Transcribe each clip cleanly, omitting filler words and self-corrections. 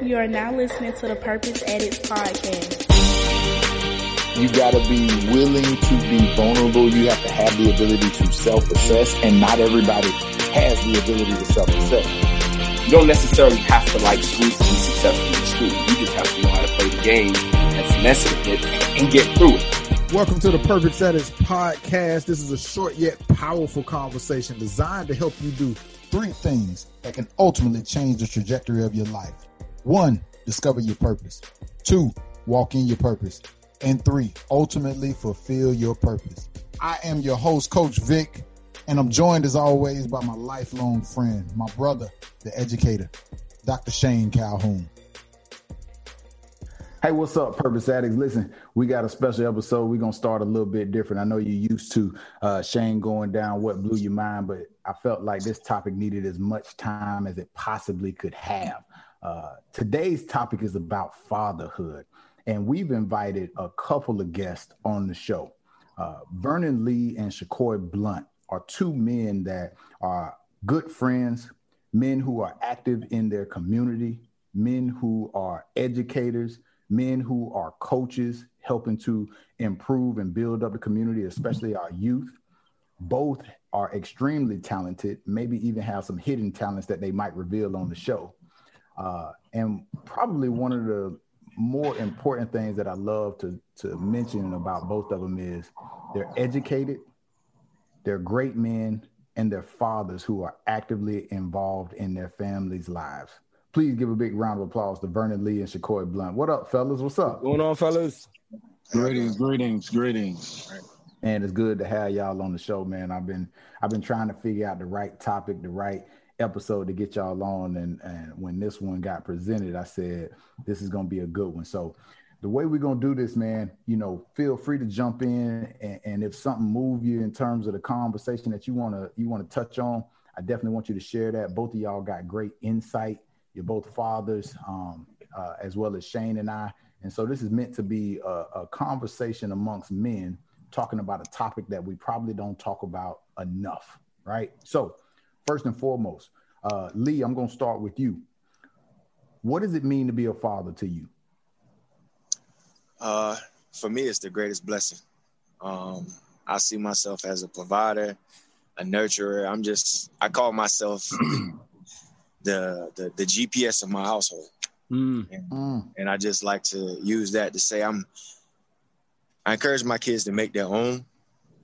You are now listening to the Purpose Added podcast. You got to be willing to be vulnerable. You have to have the ability to self-assess, and not everybody has the ability to self-assess. You don't necessarily have to like school to be successful in school. You just have to know how to play the game that's necessary and get through it. Welcome to the Purpose Added podcast. This is a short yet powerful conversation designed to help you do three things that can ultimately change the trajectory of your life. 1, discover your purpose. 2, walk in your purpose. And 3, ultimately fulfill your purpose. I am your host, Coach Vic, and I'm joined as always by my lifelong friend, my brother, the educator, Dr. Shane Calhoun. Hey, what's up, Purpose Addicts? Listen, we got a special episode. We're going to start a little bit different. I know you're used to Shane going down what blew your mind, but I felt like this topic needed as much time as it possibly could have. Today's topic is about fatherhood, and we've invited a couple of guests on the show. Vernon Lee and Shakoy Blunt are two men that are good friends, men who are active in their community, men who are educators, men who are coaches, helping to improve and build up the community, especially our youth. Both are extremely talented, maybe even have some hidden talents that they might reveal on the show. And probably one of the more important things that I love to mention about both of them is they're educated, they're great men, and they're fathers who are actively involved in their families' lives. Please give a big round of applause to Vernon Lee and Shakoy Blunt. What up, fellas? What's up? What's going on, fellas? Greetings. And it's good to have y'all on the show, man. I've been trying to figure out the right topic, the right episode to get y'all on, and when this one got presented, I said this is gonna be a good one. So the way we're gonna do this, man, you know, feel free to jump in, and if something moves you in terms of the conversation that you wanna touch on, I definitely want you to share that. Both of y'all got great insight. You're both fathers, as well as Shane and I, and so this is meant to be a conversation amongst men talking about a topic that we probably don't talk about enough, right? So first and foremost, Lee, I'm going to start with you. What does it mean to be a father to you? For me, it's the greatest blessing. I see myself as a provider, a nurturer. I call myself the GPS of my household. And I just like to use that to say I encourage my kids to make their own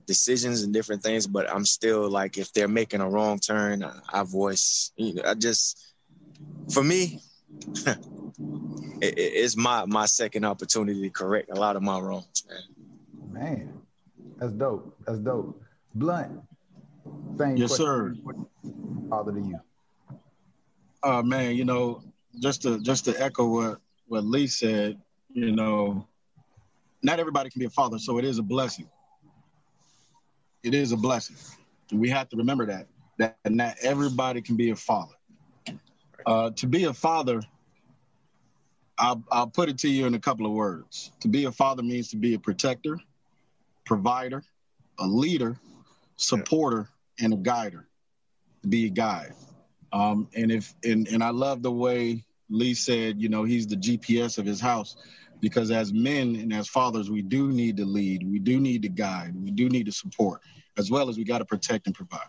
decisions and different things, but I'm still like, if they're making a wrong turn, I voice, you know, for me, it's my second opportunity to correct a lot of my wrongs, man. That's dope. Blunt, same yes, question. Sir. Father to you. Man, you know, just to echo what Lee said, you know, not everybody can be a father, so it is a blessing. It is a blessing. We have to remember that not everybody can be a father. To be a father, I'll put it to you in a couple of words. To be a father means to be a protector, provider, a leader, supporter, and a guider. To be a guide. And I love the way Lee said, you know, he's the GPS of his house. Because as men and as fathers, we do need to lead, we do need to guide, we do need to support, as well as we got to protect and provide.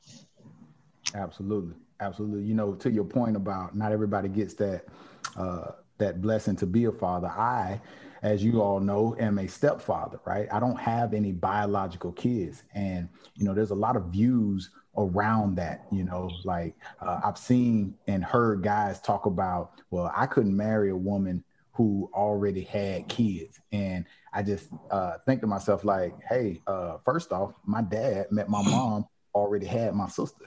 Absolutely. You know, to your point about not everybody gets that blessing to be a father. I, as you all know, am a stepfather, right? I don't have any biological kids. And, you know, there's a lot of views around that, you know, like I've seen and heard guys talk about, well, I couldn't marry a woman who already had kids. And I just think to myself like, hey, first off, my dad met my mom, already had my sister.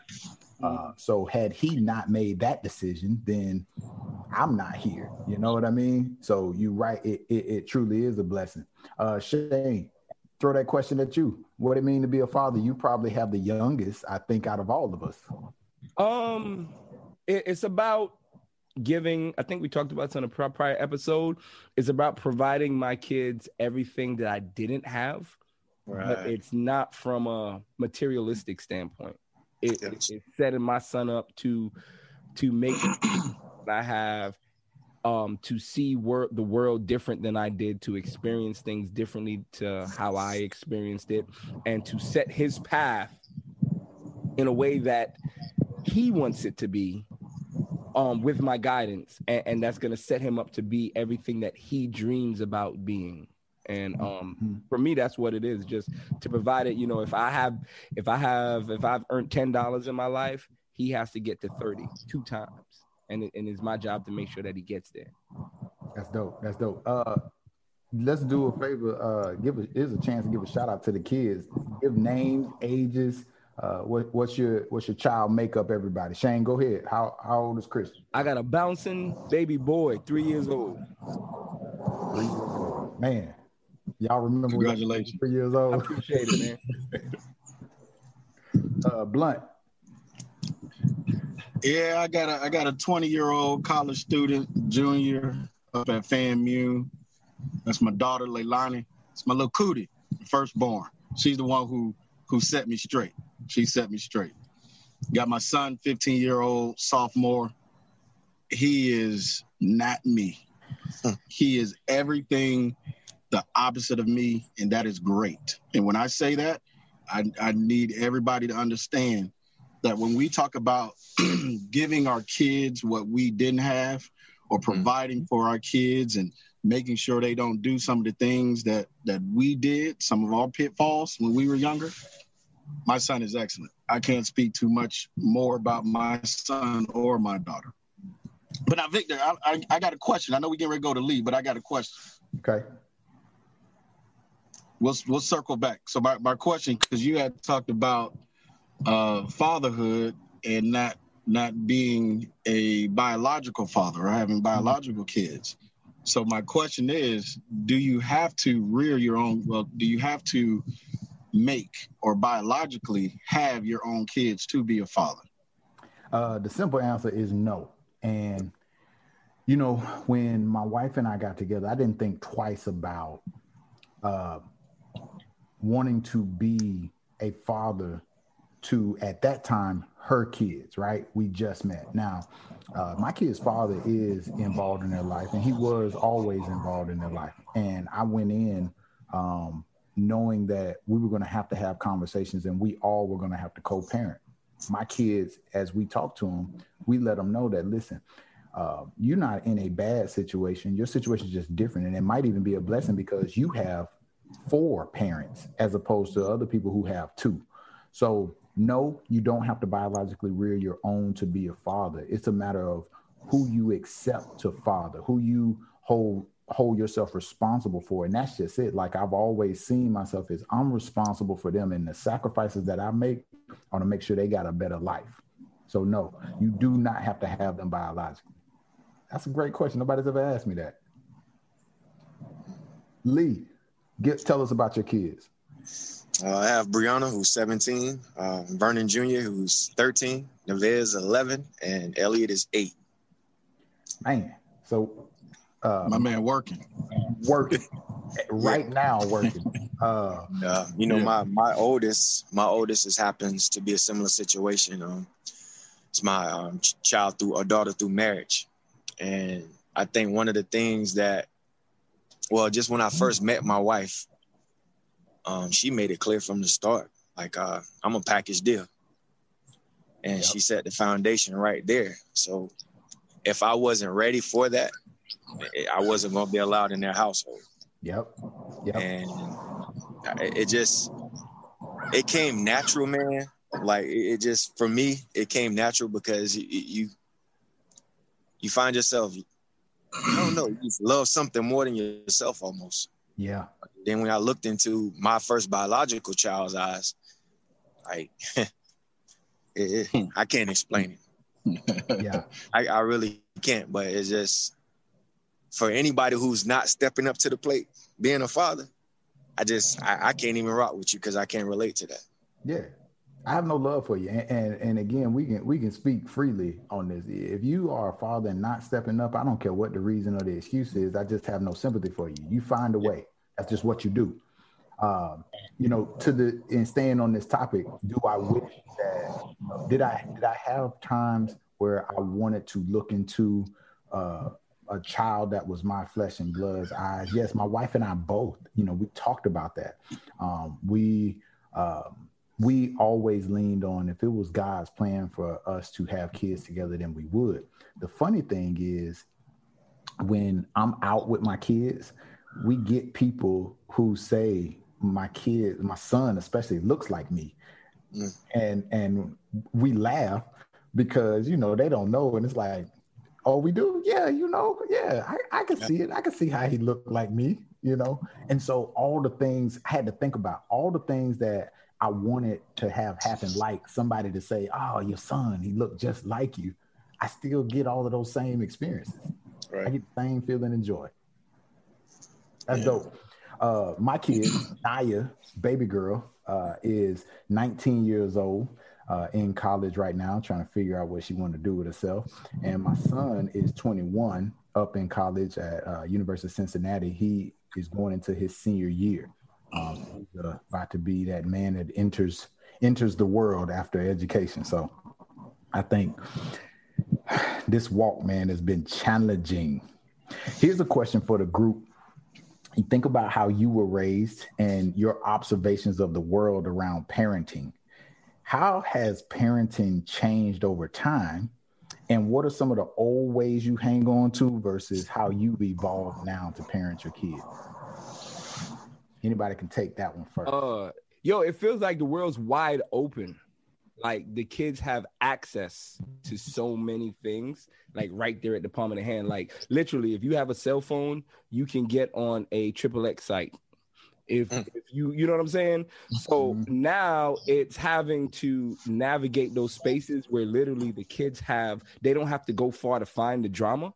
So had he not made that decision, then I'm not here. You know what I mean? So you're right. It truly is a blessing. Shane, throw that question at you. What it mean to be a father? You probably have the youngest, I think, out of all of us. It's about giving. I think we talked about this on a prior episode. It's about providing my kids everything that I didn't have, right. But it's not from a materialistic standpoint. It's setting my son up to make I have to see the world different than I did, to experience things differently to how I experienced it, and to set his path in a way that he wants it to be, with my guidance. And that's going to set him up to be everything that he dreams about being. And for me, that's what it is, just to provide it. You know, if I've earned $10 in my life, he has to get to 30 two times. And it's my job to make sure that he gets there. That's dope. That's dope. Let's do a favor. Here's a chance to give a shout out to the kids. Give names, ages. What's your child makeup, everybody? Shane, go ahead. How old is Chris? I got a bouncing baby boy, 3 years old. 3 years old. Man, y'all remember? Congratulations. 3 years old. I appreciate it, man. Blunt. Yeah, I got a 20-year-old college student, junior, up at FAMU. That's my daughter, Leilani. It's my little cootie, firstborn. She's the one who set me straight. She set me straight. Got my son, 15-year-old sophomore. He is not me. He is everything the opposite of me, and that is great. And when I say that, I need everybody to understand that when we talk about giving our kids what we didn't have, or providing for our kids and making sure they don't do some of the things that we did, some of our pitfalls when we were younger, my son is excellent. I can't speak too much more about my son or my daughter. But now, Victor, I got a question. I know we're getting ready to go to Lee, but I got a question. Okay. We'll circle back. So my question, because you had talked about fatherhood and not being a biological father or having biological kids. So my question is, do you have to rear your own? Well, do you have to make or biologically have your own kids to be a father? The simple answer is no. And, you know, when my wife and I got together, I didn't think twice about wanting to be a father to, at that time, her kids, right? We just met. Now, my kid's father is involved in their life, and he was always involved in their life. And I went in knowing that we were going to have conversations, and we all were going to have to co-parent. My kids, as we talk to them, we let them know that, listen, you're not in a bad situation. Your situation is just different, and it might even be a blessing because you have 4 parents as opposed to other people who have 2. So no, you don't have to biologically rear your own to be a father. It's a matter of who you accept to father, who you hold yourself responsible for. And that's just it. Like, I've always seen myself as I'm responsible for them, and the sacrifices that I make, I want to make sure they got a better life. So no, you do not have to have them biologically. That's a great question. Nobody's ever asked me that. Lee, tell us about your kids. I have Brianna, who's 17, Vernon Jr., who's 13, Nevaeh's 11, and Elliot is 8. Man, so... my man working. Working. Right now working. My oldest, this happens to be a similar situation. It's my child through, or daughter through marriage. And I think one of the things that, well, just when I first met my wife, she made it clear from the start, like, I'm a package deal. And She set the foundation right there. So if I wasn't ready for that, I wasn't going to be allowed in their household. Yep. And it came natural, man. Like, it just, for me, it came natural because you find yourself, I don't know, you love something more than yourself almost. Yeah. Then when I looked into my first biological child's eyes, like, I can't explain it. Yeah. I really can't, but it's just, for anybody who's not stepping up to the plate, being a father, I can't even rock with you because I can't relate to that. Yeah. I have no love for you. And again, we can speak freely on this. If you are a father and not stepping up, I don't care what the reason or the excuse is. I just have no sympathy for you. You find a way. That's just what you do. And staying on this topic, do I wish that, did I have times where I wanted to look into a child that was my flesh and blood's eyes. Yes, my wife and I both, you know, we talked about that. We always leaned on, if it was God's plan for us to have kids together, then we would. The funny thing is, when I'm out with my kids, we get people who say my kid, my son especially, looks like me. Mm. And we laugh because, you know, they don't know. And it's like, oh, we do? Yeah, you know, yeah, I can see it. I can see how he looked like me, you know? And so all the things I had to think about, all the things that I wanted to have happen, like somebody to say, oh, your son, he looked just like you. I still get all of those same experiences. Right. I get the same feeling and joy. That's dope. My kid, Naya, baby girl, is 19 years old, in college right now, trying to figure out what she wanted to do with herself. And my son is 21, up in college at University of Cincinnati. He is going into his senior year. He's about to be that man that enters the world after education. So I think this walk, man, has been challenging. Here's a question for the group. You think about how you were raised and your observations of the world around parenting. How has parenting changed over time? And what are some of the old ways you hang on to versus how you've evolved now to parent your kids? Anybody can take that one first. Yo, it feels like the world's wide open. Like, the kids have access to so many things, like right there at the palm of the hand. Like, literally, if you have a cell phone, you can get on a XXX site. If you know what I'm saying? So now it's having to navigate those spaces where literally the kids they don't have to go far to find the drama.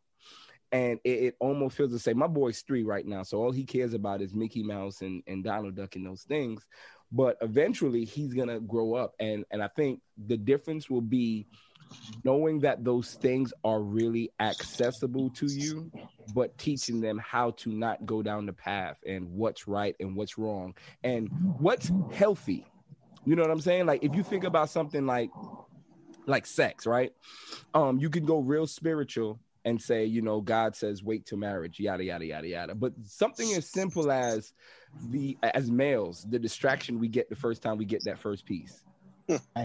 And it almost feels the same. My boy's 3 right now, so all he cares about is Mickey Mouse and Donald Duck and those things. But eventually, he's going to grow up. And I think the difference will be knowing that those things are really accessible to you, but teaching them how to not go down the path and what's right and what's wrong and what's healthy. You know what I'm saying? Like, if you think about something like sex, right? You can go real spiritual and say, you know, God says, wait till marriage, yada, yada, yada, yada. But something as simple as as males, the distraction we get the first time we get that first piece.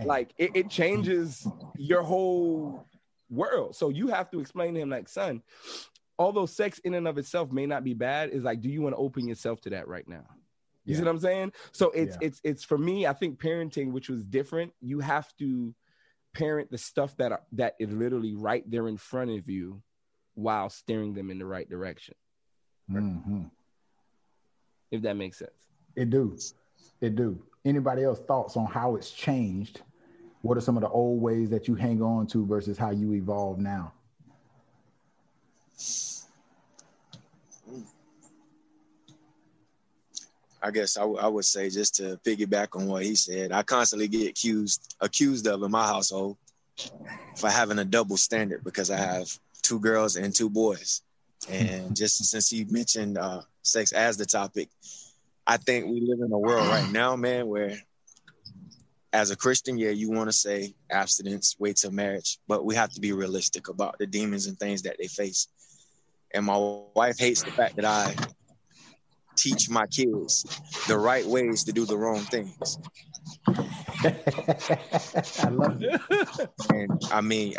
Like, it changes your whole world. So you have to explain to him, like, son, although sex in and of itself may not be bad, is like, do you want to open yourself to that right now? You see what I'm saying? So it's for me, I think parenting, which was different, you have to parent the stuff that is literally right there in front of you, while steering them in the right direction. Mm-hmm. If that makes sense. It do. Anybody else thoughts on how it's changed? What are some of the old ways that you hang on to versus how you evolve now? I guess I would say, just to piggyback on what he said, I constantly get accused of in my household for having a double standard, because I have 2 girls and 2 boys. And just since he mentioned sex as the topic, I think we live in a world right now, man, where as a Christian, yeah, you want to say abstinence, wait till marriage, but we have to be realistic about the demons and things that they face. And my wife hates the fact that I teach my kids the right ways to do the wrong things. I love it. And I mean,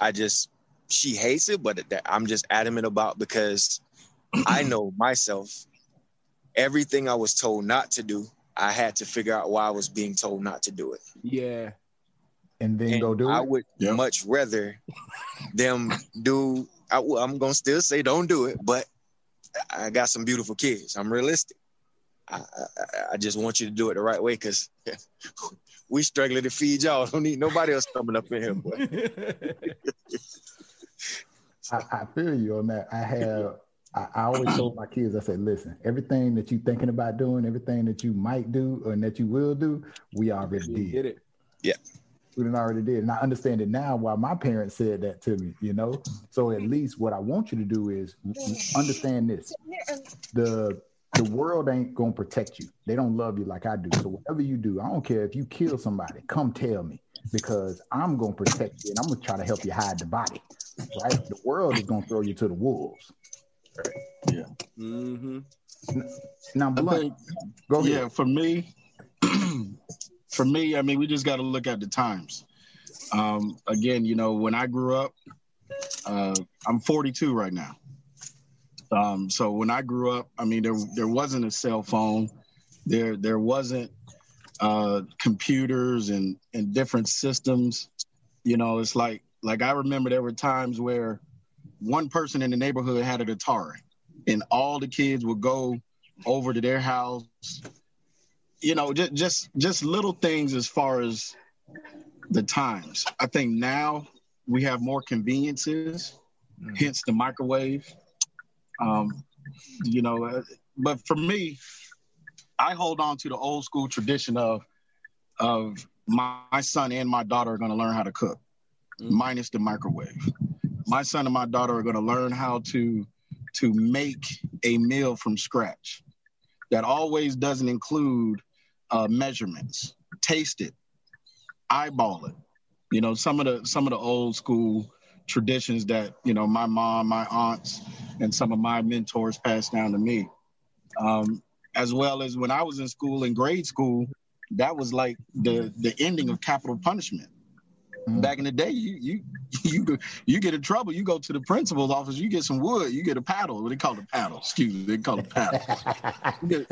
I just, she hates it, but I'm just adamant about, because I know myself, everything I was told not to do, I had to figure out why I was being told not to do it. Yeah. And then go do it. I would much rather them do, I'm going to still say don't do it, but I got some beautiful kids. I'm realistic. I just want you to do it the right way, because we struggling to feed y'all. Don't need nobody else coming up in here, boy. I feel you on that. I always told my kids, I said, listen, everything that you thinking about doing, everything that you might do or that you will do, we already did it. Yeah. We done already did. And I understand it now why my parents said that to me, you know? So at least what I want you to do is understand this. The world ain't going to protect you. They don't love you like I do. So whatever you do, I don't care if you kill somebody, come tell me, because I'm going to protect you and I'm going to try to help you hide the body. right? The world is going to throw you to the wolves. Right. Yeah. Mm-hmm. Now, Blunt, go ahead. Yeah, for me, I mean, we just got to look at the times. Again, you know, when I grew up, I'm 42 right now. So when I grew up, I mean, there wasn't a cell phone. There wasn't computers and different systems. You know, it's like I remember there were times where one person in the neighborhood had an Atari, and all the kids would go over to their house. You know, just little things as far as the times. I think now we have more conveniences, hence the microwave. You know, but for me, I hold on to the old school tradition of my son and my daughter are going to learn how to cook, minus the microwave. My son and my daughter are going to learn how to make a meal from scratch. That always doesn't include measurements. Taste it, eyeball it. You know, some of the old school traditions that, you know, my mom, my aunts, and some of my mentors passed down to me. As well as when I was in school, in grade school, that was like the ending of capital punishment. Back in the day, you get in trouble, you go to the principal's office, you get some wood, you get a paddle. What they call a paddle? Excuse me, they call a paddle. You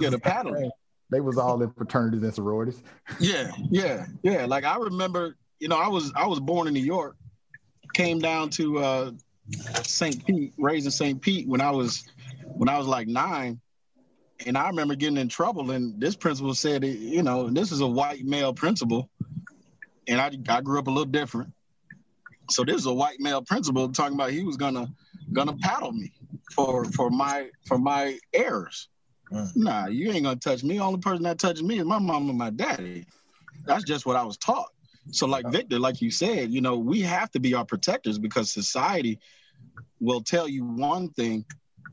get a paddle. They was all in fraternities and sororities. Yeah. Like I remember, you know, I was born in New York, came down to St. Pete, raised in St. Pete when I was like 9. And I remember getting in trouble, and this principal said, you know, this is a white male principal, and I grew up a little different. So this is a white male principal talking about he was gonna paddle me for my errors. Right. Nah, you ain't gonna touch me. Only person that touches me is my mom and my daddy. That's just what I was taught. So like Victor, like you said, you know, we have to be our protectors because society will tell you one thing,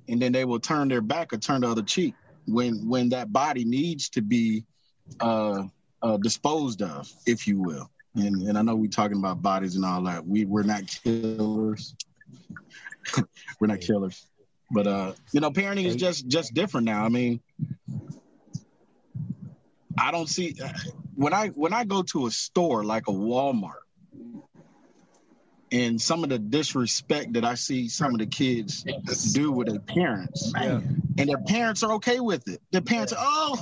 and then they will turn their back or turn the other cheek when that body needs to be disposed of, if you will. And I know we're talking about bodies and all that. We're not killers. We're not killers. But, you know, parenting is just different now. I mean, I don't see – when I go to a store like a Walmart and some of the disrespect that I see some of the kids do with their parents – and their parents are okay with it. Their parents are,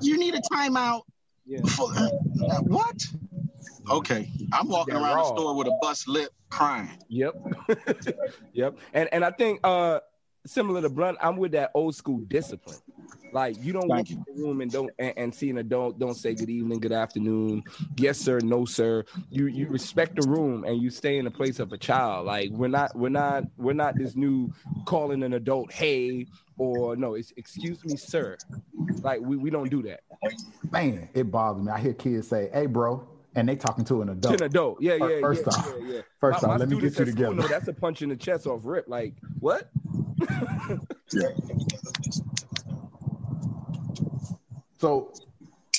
you need a timeout. Yeah. What? Okay, I'm walking around the store with a bust lip, crying. Yep. And I think similar to Blunt, I'm with that old school discipline. Like you don't walk in the room and see an adult, don't say good evening, good afternoon, yes sir, no sir. You respect the room and you stay in the place of a child. Like we're not this new calling an adult hey or no, it's excuse me sir. Like we don't do that. Man, it bothers me. I hear kids say, "Hey bro," and they talking to an adult. First off, let me get you together. No, that's a punch in the chest off rip. Like what? Yeah. So,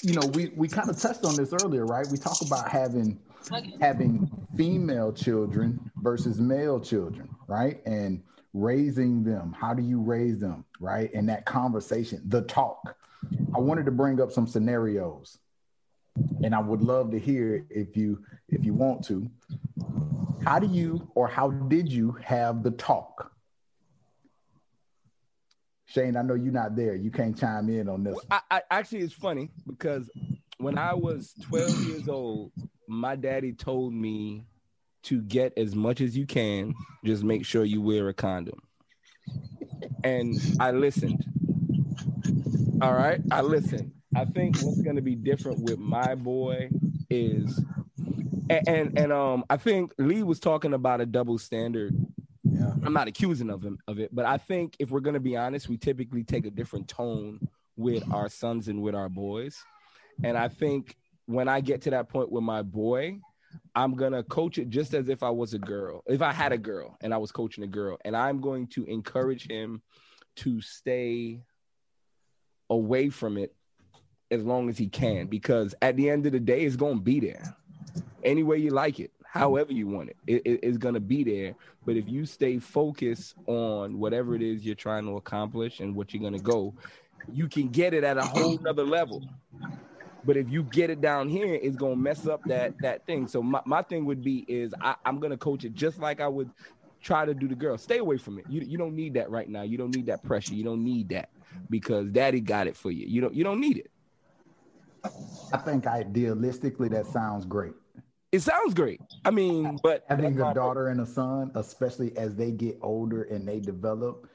you know, we kind of touched on this earlier, right? We talk about having female children versus male children, right? And raising them. How do you raise them, right? And that conversation, the talk. I wanted to bring up some scenarios, and I would love to hear if you want to. How do you or how did you have the talk? Shane, I know you're not there. You can't chime in on this. I actually, it's funny because when I was 12 years old, my daddy told me to get as much as you can. Just make sure you wear a condom. And I listened. All right. I listened. I think what's going to be different with my boy is, and I think Lee was talking about a double standard. Yeah. I'm not accusing of it, but I think if we're going to be honest, we typically take a different tone with our sons and with our boys. And I think when I get to that point with my boy, I'm going to coach it just as if I was a girl, if I had a girl and I was coaching a girl. And I'm going to encourage him to stay away from it as long as he can, because at the end of the day, it's going to be there any way you like it. however you want it. It's going to be there. But if you stay focused on whatever it is you're trying to accomplish and what you're going to go, you can get it at a whole nother level. But if you get it down here, it's going to mess up that thing. So my thing would be is I'm going to coach it just like I would try to do the girl. Stay away from it. You don't need that right now. You don't need that pressure. You don't need that because daddy got it for you. You don't need it. I think idealistically that sounds great. It sounds great. I mean, but having a daughter and a son, especially as they get older and they develop,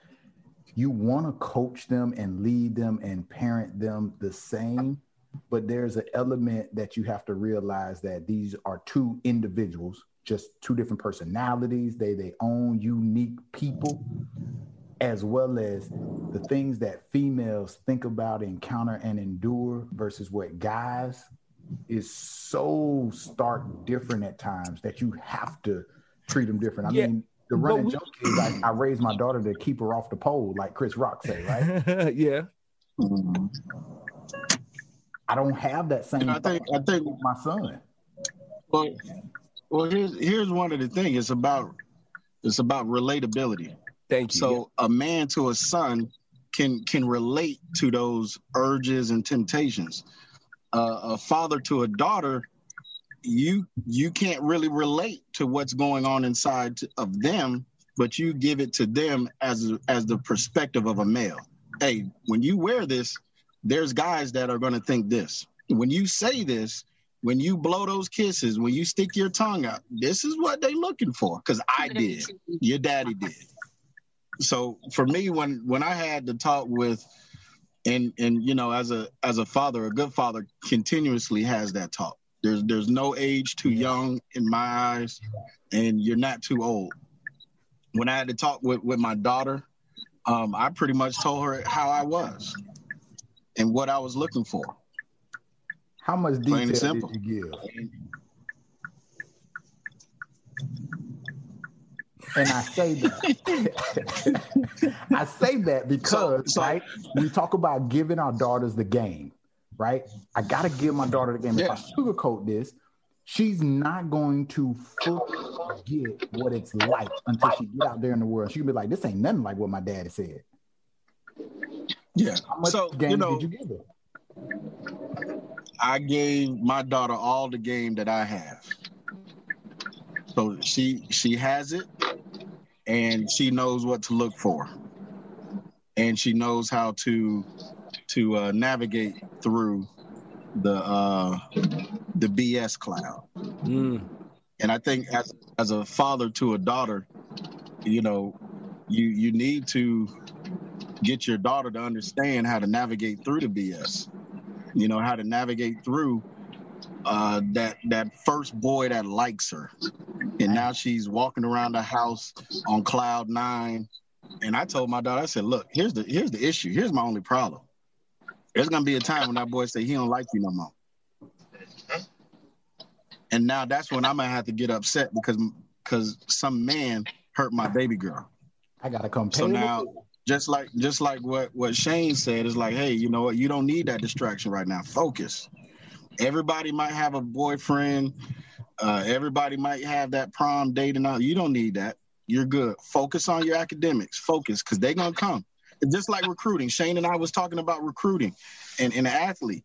you want to coach them and lead them and parent them the same. But there's an element that you have to realize that these are two individuals, just two different personalities. They own unique people, as well as the things that females think about, encounter, and endure versus what guys is so stark different at times that you have to treat them different. I mean, the running joke is like, I raised my daughter to keep her off the pole, like Chris Rock say, right? Yeah. I don't have that same I think with my son. Well, here's one of the things. It's about relatability. Thank you. So a man to a son can relate to those urges and temptations. A father to a daughter, you can't really relate to what's going on inside of them, but you give it to them as the perspective of a male. Hey, when you wear this, there's guys that are going to think this. When you say this, when you blow those kisses, when you stick your tongue out, this is what they're looking for because I did. Your daddy did. So for me, when I had to talk with, and you know, as a father, a good father continuously has that talk. There's no age too young in my eyes, and you're not too old. When I had to talk with my daughter, I pretty much told her how I was and what I was looking for. How much detail did you give? And I say that. I say that because, right, we talk about giving our daughters the game, right? I got to give my daughter the game. Yeah. If I sugarcoat this, she's not going to fully get what it's like until she get out there in the world. She'll be like, this ain't nothing like what my daddy said. Yeah. How much game did you give her? I gave my daughter all the game that I have. So she has it, and she knows what to look for, and she knows how to navigate through the BS cloud. Mm. And I think as a father to a daughter, you know, you need to get your daughter to understand how to navigate through the BS. You know, how to navigate through that first boy that likes her. And now she's walking around the house on cloud nine. And I told my daughter, I said, look, here's the issue. Here's my only problem. There's going to be a time when that boy say he don't like you no more. And now that's when I'm going to have to get upset because some man hurt my baby girl. I got to come. So now, just like what Shane said, it's like, hey, you know what? You don't need that distraction right now. Focus. Everybody might have a boyfriend. Everybody might have that prom date and all. You don't need that. You're good. Focus on your academics. Focus, because they're going to come. Just like recruiting. Shane and I was talking about recruiting and an athlete.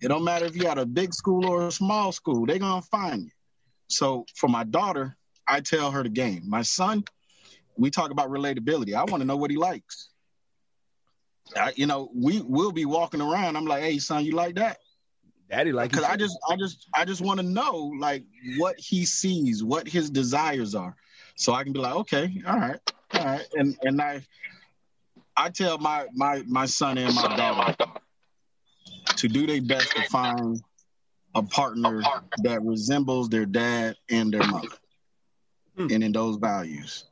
It don't matter if you're at a big school or a small school. They're going to find you. So for my daughter, I tell her the game. My son, we talk about relatability. I want to know what he likes. We'll be walking around. I'm like, hey, son, you like that? Daddy like because I just want to know like what he sees, what his desires are, so I can be like, okay, all right, and I tell my son and my daughter to do their best to find a partner that resembles their dad and their mother, and in those values.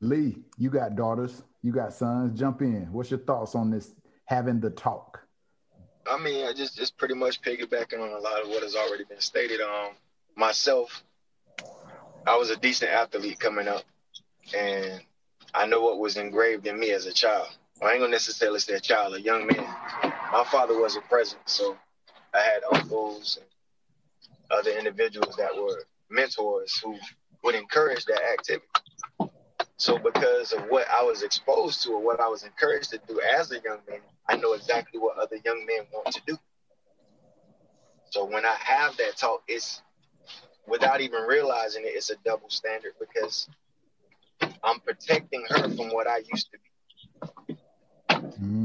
Lee, you got daughters, you got sons. Jump in. What's your thoughts on this? Having the talk. I mean, I just pretty much piggybacking on a lot of what has already been stated. Myself, I was a decent athlete coming up, and I know what was engraved in me as a child. Well, I ain't gonna necessarily say a child, a young man. My father wasn't present, so I had uncles and other individuals that were mentors who would encourage that activity. So because of what I was exposed to or what I was encouraged to do as a young man, I know exactly what other young men want to do. So when I have that talk, it's without even realizing it, it's a double standard because I'm protecting her from what I used to be.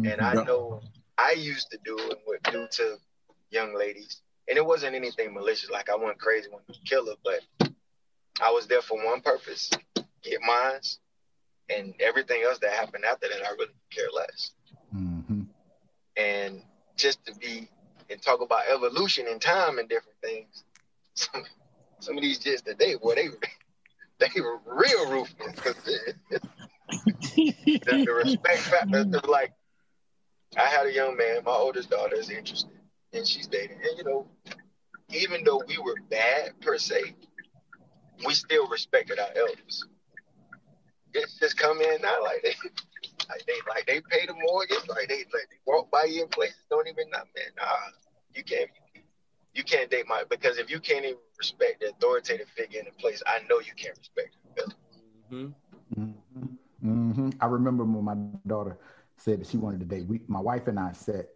And I know I used to do and would do to young ladies. And it wasn't anything malicious. Like I wasn't crazy, wasn't a killer, but I was there for one purpose. Get mines, and everything else that happened after that, I really care less. Mm-hmm. And just to be and talk about evolution and time and different things. Some of these just today, boy, they were real ruthless. The respect factor, like I had a young man. My oldest daughter is interested, and she's dating. And you know, even though we were bad per se, we still respected our elders. It's just come in now, like they pay the mortgage, like they walk by your places, don't even know, man. Nah, you can't date my, because if you can't even respect the authoritative figure in the place, I know you can't respect it. Mm-hmm. Mm-hmm. I remember when my daughter said that she wanted to date. My wife and I set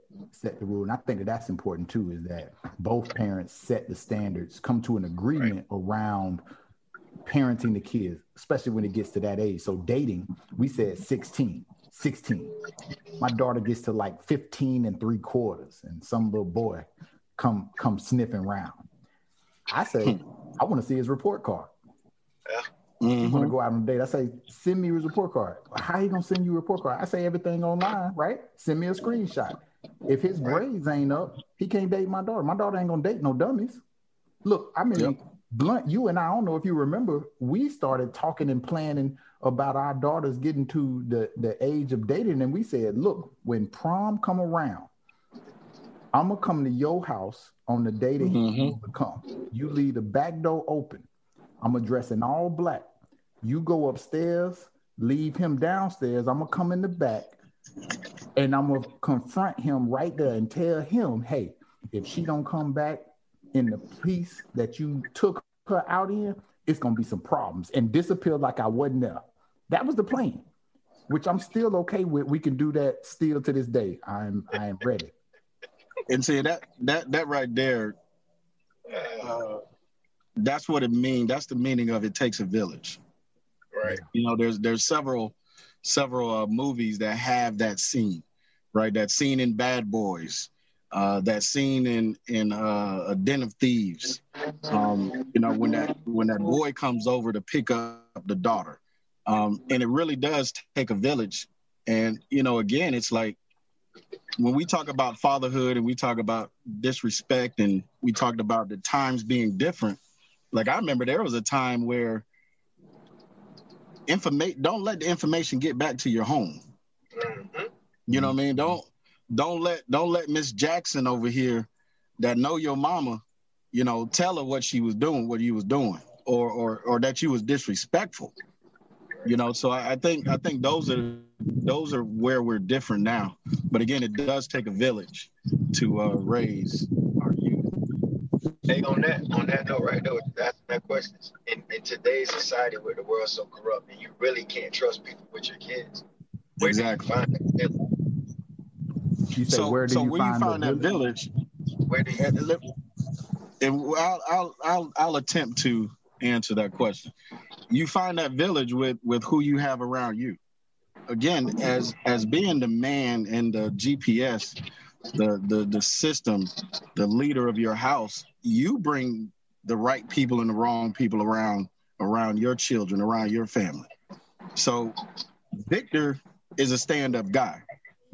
the rule, and I think that that's important too. Is that both parents set the standards, come to an agreement around parenting the kids, especially when it gets to that age. So dating, we said 16. My daughter gets to like 15 and 3/4, and some little boy come sniffing around. I say, I want to see his report card. Mm-hmm. You want to go out on a date? I say, send me his report card. How are you gonna send you a report card? I say everything online, right? Send me a screenshot. If his grades ain't up, he can't date my daughter. My daughter ain't gonna date no dummies. Look, I mean, Blunt, you and I don't know if you remember, we started talking and planning about our daughters getting to the age of dating, and we said, look, when prom come around, I'm gonna come to your house on the day that you come. You leave the back door open. I'm gonna dress in all black. You go upstairs, leave him downstairs. I'm gonna come in the back, and I'm gonna confront him right there and tell him, hey, if she don't come back in the piece that you took her out in, it's gonna be some problems, and disappear like I wasn't there. That was the plan, which I'm still okay with. We can do that still to this day. I am ready. And see that right there, that's what it means. That's the meaning of it takes a village. Right. You know, there's several movies that have that scene, right? That scene in Bad Boys. That scene in A Den of Thieves, you know, when that boy comes over to pick up the daughter, and it really does take a village. And you know, again, it's like when we talk about fatherhood and we talk about disrespect, and we talked about the times being different. Like I remember there was a time where don't let the information get back to your home. You know what I mean? Don't let Miss Jackson over here that know your mama, you know, tell her what she was doing, what you was doing, or that you was disrespectful. You know, so I think those are where we're different now. But again, it does take a village to raise our youth. Hey, on that note, right though, that's my question. In today's society where the world's so corrupt and you really can't trust people with your kids, where do you find that? You say, where do you find that village? Where do you have to live? And I'll attempt to answer that question. You find that village with who you have around you. Again, as being the man and the GPS, the system, the leader of your house, you bring the right people and the wrong people around your children, around your family. So Victor is a stand-up guy.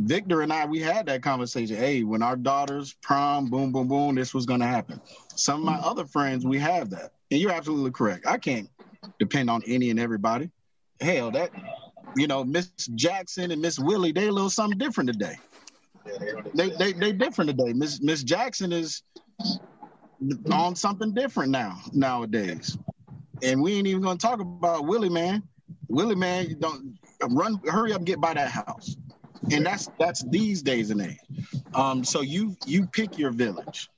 Victor and I, we had that conversation. Hey, when our daughter's prom, boom, boom, boom, this was going to happen. Some of my other friends, we have that. And you're absolutely correct. I can't depend on any and everybody. Hell, Miss Jackson and Miss Willie, they a little something different today. They different today. Miss Jackson is on something different nowadays. And we ain't even going to talk about Willie, man. Willie, man, you don't run, hurry up, get by that house. And that's these days and age. So you pick your village.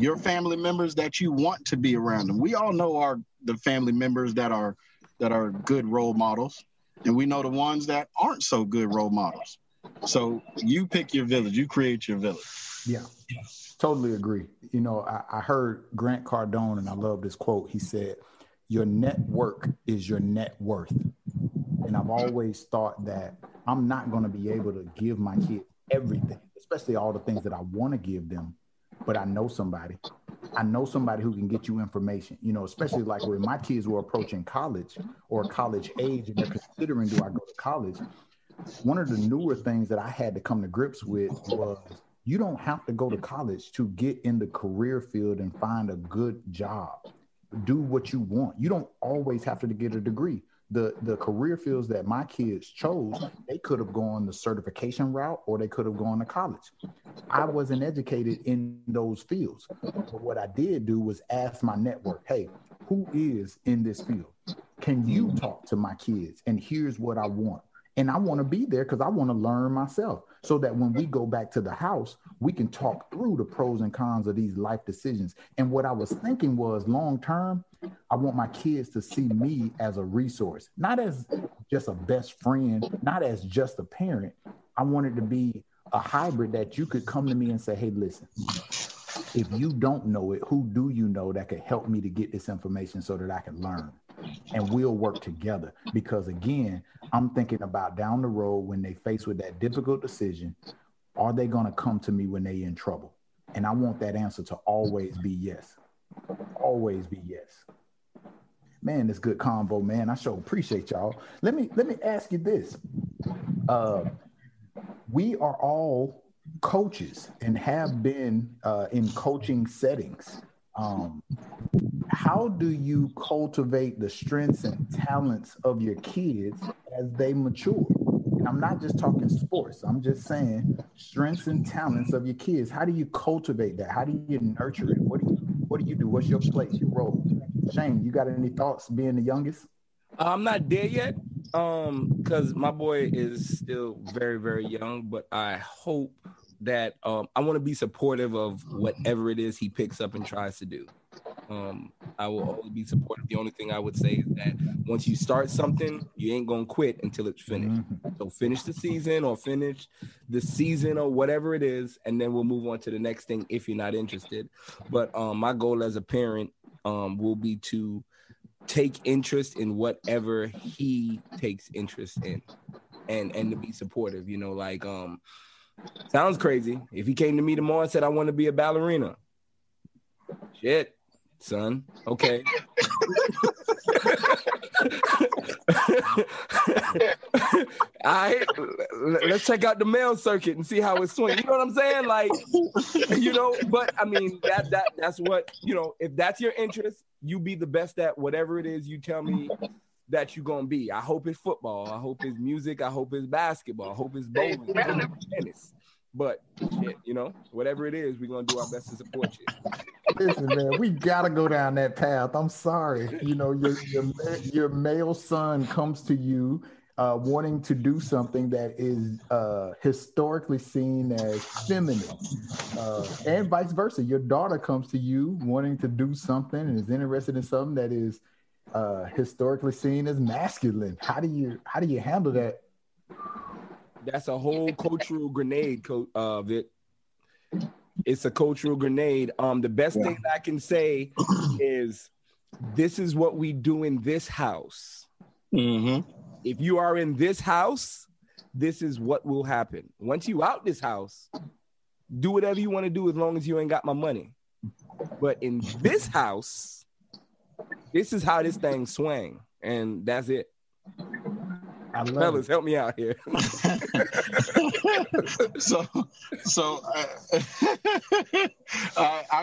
your family members that you want to be around them. We all know the family members that are good role models, and we know the ones that aren't so good role models. So you pick your village, you create your village. Yeah, totally agree. You know, I heard Grant Cardone, and I love this quote. He said, "Your network is your net worth." And I've always thought that I'm not going to be able to give my kids everything, especially all the things that I want to give them. But I know somebody who can get you information, you know, especially like when my kids were approaching college or college age and they're considering, do I go to college? One of the newer things that I had to come to grips with was you don't have to go to college to get in the career field and find a good job. Do what you want. You don't always have to get a degree. The career fields that my kids chose, they could have gone the certification route or they could have gone to college. I wasn't educated in those fields. But what I did do was ask my network, hey, who is in this field? Can you talk to my kids? And here's what I want. And I want to be there because I want to learn myself so that when we go back to the house, we can talk through the pros and cons of these life decisions. And what I was thinking was long term, I want my kids to see me as a resource, not as just a best friend, not as just a parent. I want it to be a hybrid that you could come to me and say, hey, listen, if you don't know it, who do you know that could help me to get this information so that I can learn? And we'll work together because, again, I'm thinking about down the road when they face with that difficult decision, are they going to come to me when they in trouble? And I want that answer to always be yes. Always be yes. Man, this good combo, man. I sure appreciate y'all. Let me ask you this. We are all coaches and have been in coaching settings. How do you cultivate the strengths and talents of your kids as they mature? And I'm not just talking sports. I'm just saying strengths and talents of your kids. How do you cultivate that? How do you nurture it? What do you do? What's your place, your role? Shane, you got any thoughts being the youngest? I'm not there yet because my boy is still very, very young, but I hope that I want to be supportive of whatever it is he picks up and tries to do. I will always be supportive. The only thing I would say is that once you start something, you ain't going to quit until it's finished. So finish the season or whatever it is, and then we'll move on to the next thing if you're not interested. But my goal as a parent will be to take interest in whatever he takes interest in and to be supportive. You know, like, sounds crazy. If he came to me tomorrow and said, I want to be a ballerina. Shit. Son, okay. All right, let's check out the male circuit and see how it swings. You know what I'm saying? Like, you know, but I mean, that's what, you know, if that's your interest, you be the best at whatever it is you tell me that you're going to be. I hope it's football. I hope it's music. I hope it's basketball. I hope it's bowling. I hope it's tennis. But, shit, you know, whatever it is, we're going to do our best to support you. Listen, man, we got to go down that path. I'm sorry. You know, your male son comes to you wanting to do something that is historically seen as feminine. And vice versa. Your daughter comes to you wanting to do something and is interested in something that is historically seen as masculine. How do you handle that? That's a whole cultural grenade, Vic. It's a cultural grenade. The best thing that I can say is this is what we do in this house. Mm-hmm. If you are in this house, this is what will happen. Once you out this house, do whatever you want to do as long as you ain't got my money. But in this house, this is how this thing swang. And that's it. Fellas, help me out here. I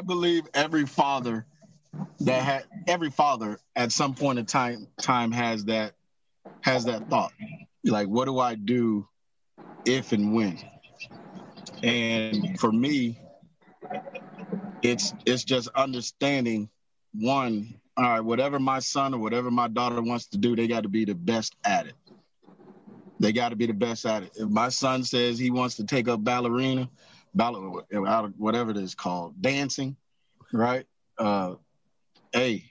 believe every father at some point in time has that thought. Like, what do I do if and when? And for me, it's just understanding one. All right, whatever my son or whatever my daughter wants to do, they got to be the best at it. They got to be the best at it. If my son says he wants to take up ballerina, whatever it is called, dancing, right? Hey,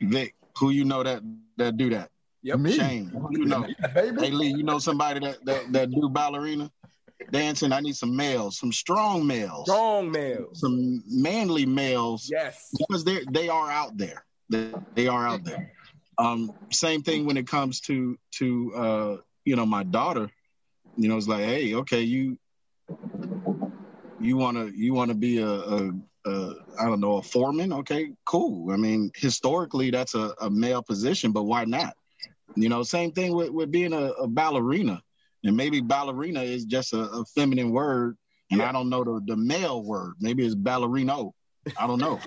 Vic, who you know that do that? Yeah, me. Shane, who you know? Baby. Hey, Lee, you know somebody that do ballerina dancing? I need some males, some strong males. Strong males. Some manly males. Yes. Because they are out there. They are out there. Same thing when it comes to you know, my daughter. You know, it's like, hey, okay, you wanna be a I don't know, a foreman? Okay, cool. I mean, historically that's a male position, but why not? You know, same thing with being a ballerina. And maybe ballerina is just a feminine word, and yeah. I don't know the male word. Maybe it's ballerino. I don't know.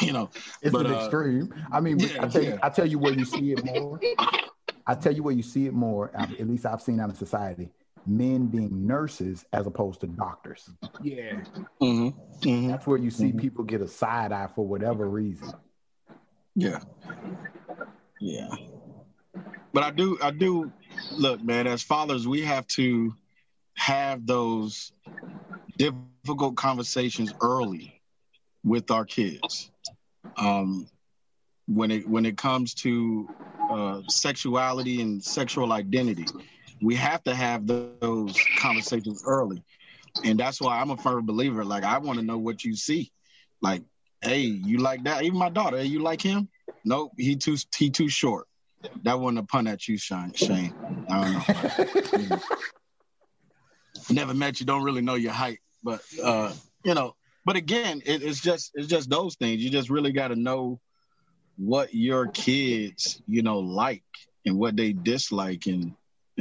You know, it's an extreme. I mean, yeah, I tell you where you see it more. I tell you where you see it more. At least I've seen out in society, men being nurses as opposed to doctors. Yeah, mm-hmm. Mm-hmm. That's where you see mm-hmm. people get a side eye for whatever reason. Yeah, yeah. But I do. Look, man, as fathers, we have to have those difficult conversations early with our kids. When it comes to sexuality and sexual identity, we have to have those conversations early. And that's why I'm a firm believer. Like, I want to know what you see. Like, hey, you like that? Even my daughter, hey, you like him? Nope, he too short. That wasn't a pun at you, Shane. I don't know. Never met you. Don't really know your height, but you know. But again, it's just those things. You just really got to know what your kids, you know, like and what they dislike, and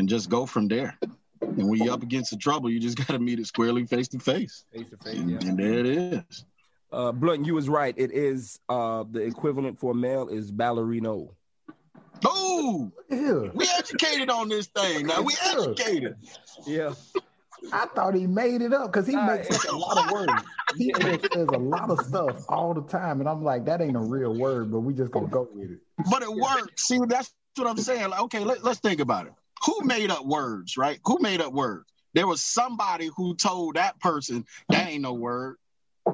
just go from there. And when you're up against the trouble, you just got to meet it squarely, face to face. Face to face, yeah. And there it is. Blunt, you was right. It is the equivalent for male is ballerino. Oh, yeah. We educated on this thing. Now we educated. Yeah. I thought he made it up because he makes up a lot of words. He says a lot of stuff all the time, and I'm like, that ain't a real word, but we just gonna go with it. But it works. See, that's what I'm saying. Like, okay, let's think about it. Who made up words, right? Who made up words? There was somebody who told that person that ain't no word.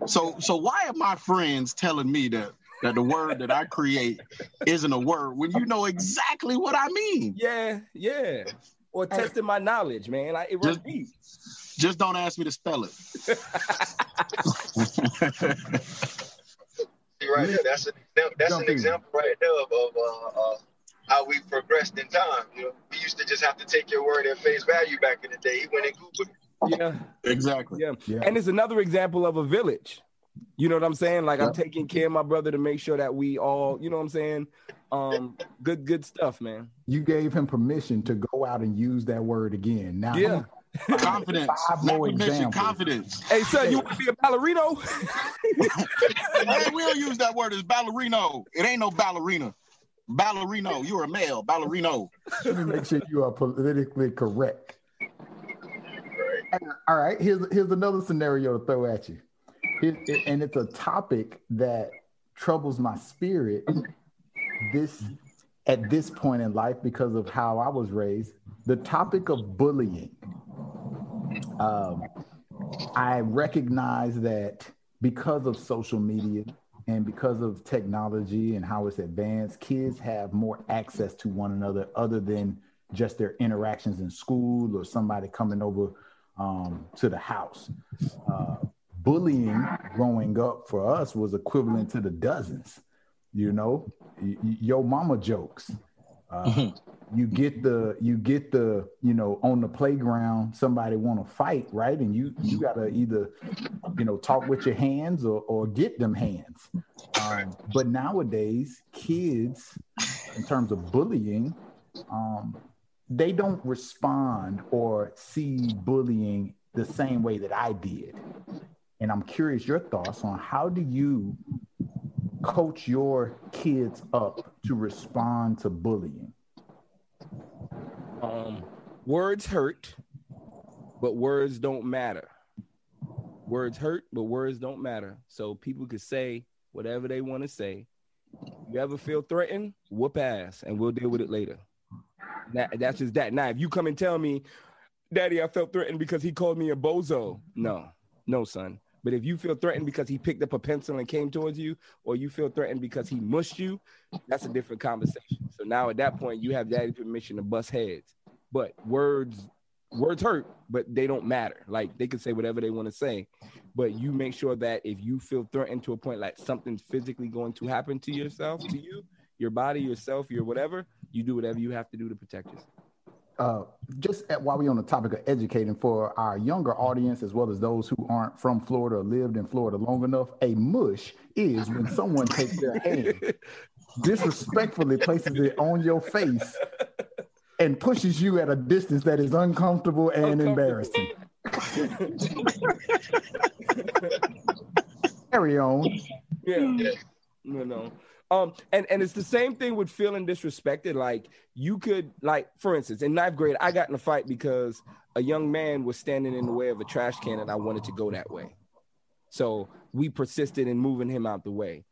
So why are my friends telling me that the word that I create isn't a word when you know exactly what I mean? Yeah, yeah. Or testing my knowledge, man. It was deep. Just don't ask me to spell it. Right there, that's an example right there of how we progressed in time. You know, we used to just have to take your word at face value back in the day. He went and Googled it. Yeah, exactly. Yeah. Yeah. And it's another example of a village. You know what I'm saying? Like, yep. I'm taking care of my brother to make sure that we all, you know what I'm saying? Good stuff, man. You gave him permission to go out and use that word again. Now, yeah. Confidence. Five more examples. Confidence. Hey, son, you want to be a ballerino? Hey, we'll use that word as ballerino. It ain't no ballerina. Ballerino. You're a male. Ballerino. Let me make sure you are politically correct. All right. Here's another scenario to throw at you. And it's a topic that troubles my spirit at this point in life because of how I was raised. The topic of bullying. I recognize that because of social media and because of technology and how it's advanced, kids have more access to one another other than just their interactions in school or somebody coming over to the house. Bullying growing up for us was equivalent to the dozens, you know, yo mama jokes. Mm-hmm. You get the, you know, on the playground, somebody want to fight, right? And you got to either, you know, talk with your hands or get them hands. But nowadays, kids, in terms of bullying, they don't respond or see bullying the same way that I did. And I'm curious your thoughts on how do you coach your kids up to respond to bullying? Words hurt, but words don't matter. Words hurt, but words don't matter. So people could say whatever they want to say. You ever feel threatened? Whoop ass, and we'll deal with it later. That's just that. Now, if you come and tell me, Daddy, I felt threatened because he called me a bozo. No, son. But if you feel threatened because he picked up a pencil and came towards you, or you feel threatened because he mushed you, that's a different conversation. So now at that point, you have daddy's permission to bust heads. But words hurt, but they don't matter. Like, they can say whatever they want to say. But you make sure that if you feel threatened to a point like something's physically going to happen to yourself, to you, your body, yourself, your whatever, you do whatever you have to do to protect yourself. While we're on the topic of educating for our younger audience, as well as those who aren't from Florida or lived in Florida long enough, a mush is when someone takes their hand, disrespectfully places it on your face, and pushes you at a distance that is uncomfortable and embarrassing. Carry on. Yeah. No. And it's the same thing with feeling disrespected. Like, you could, like, for instance, in 9th grade, I got in a fight because a young man was standing in the way of a trash can and I wanted to go that way. So we persisted in moving him out the way.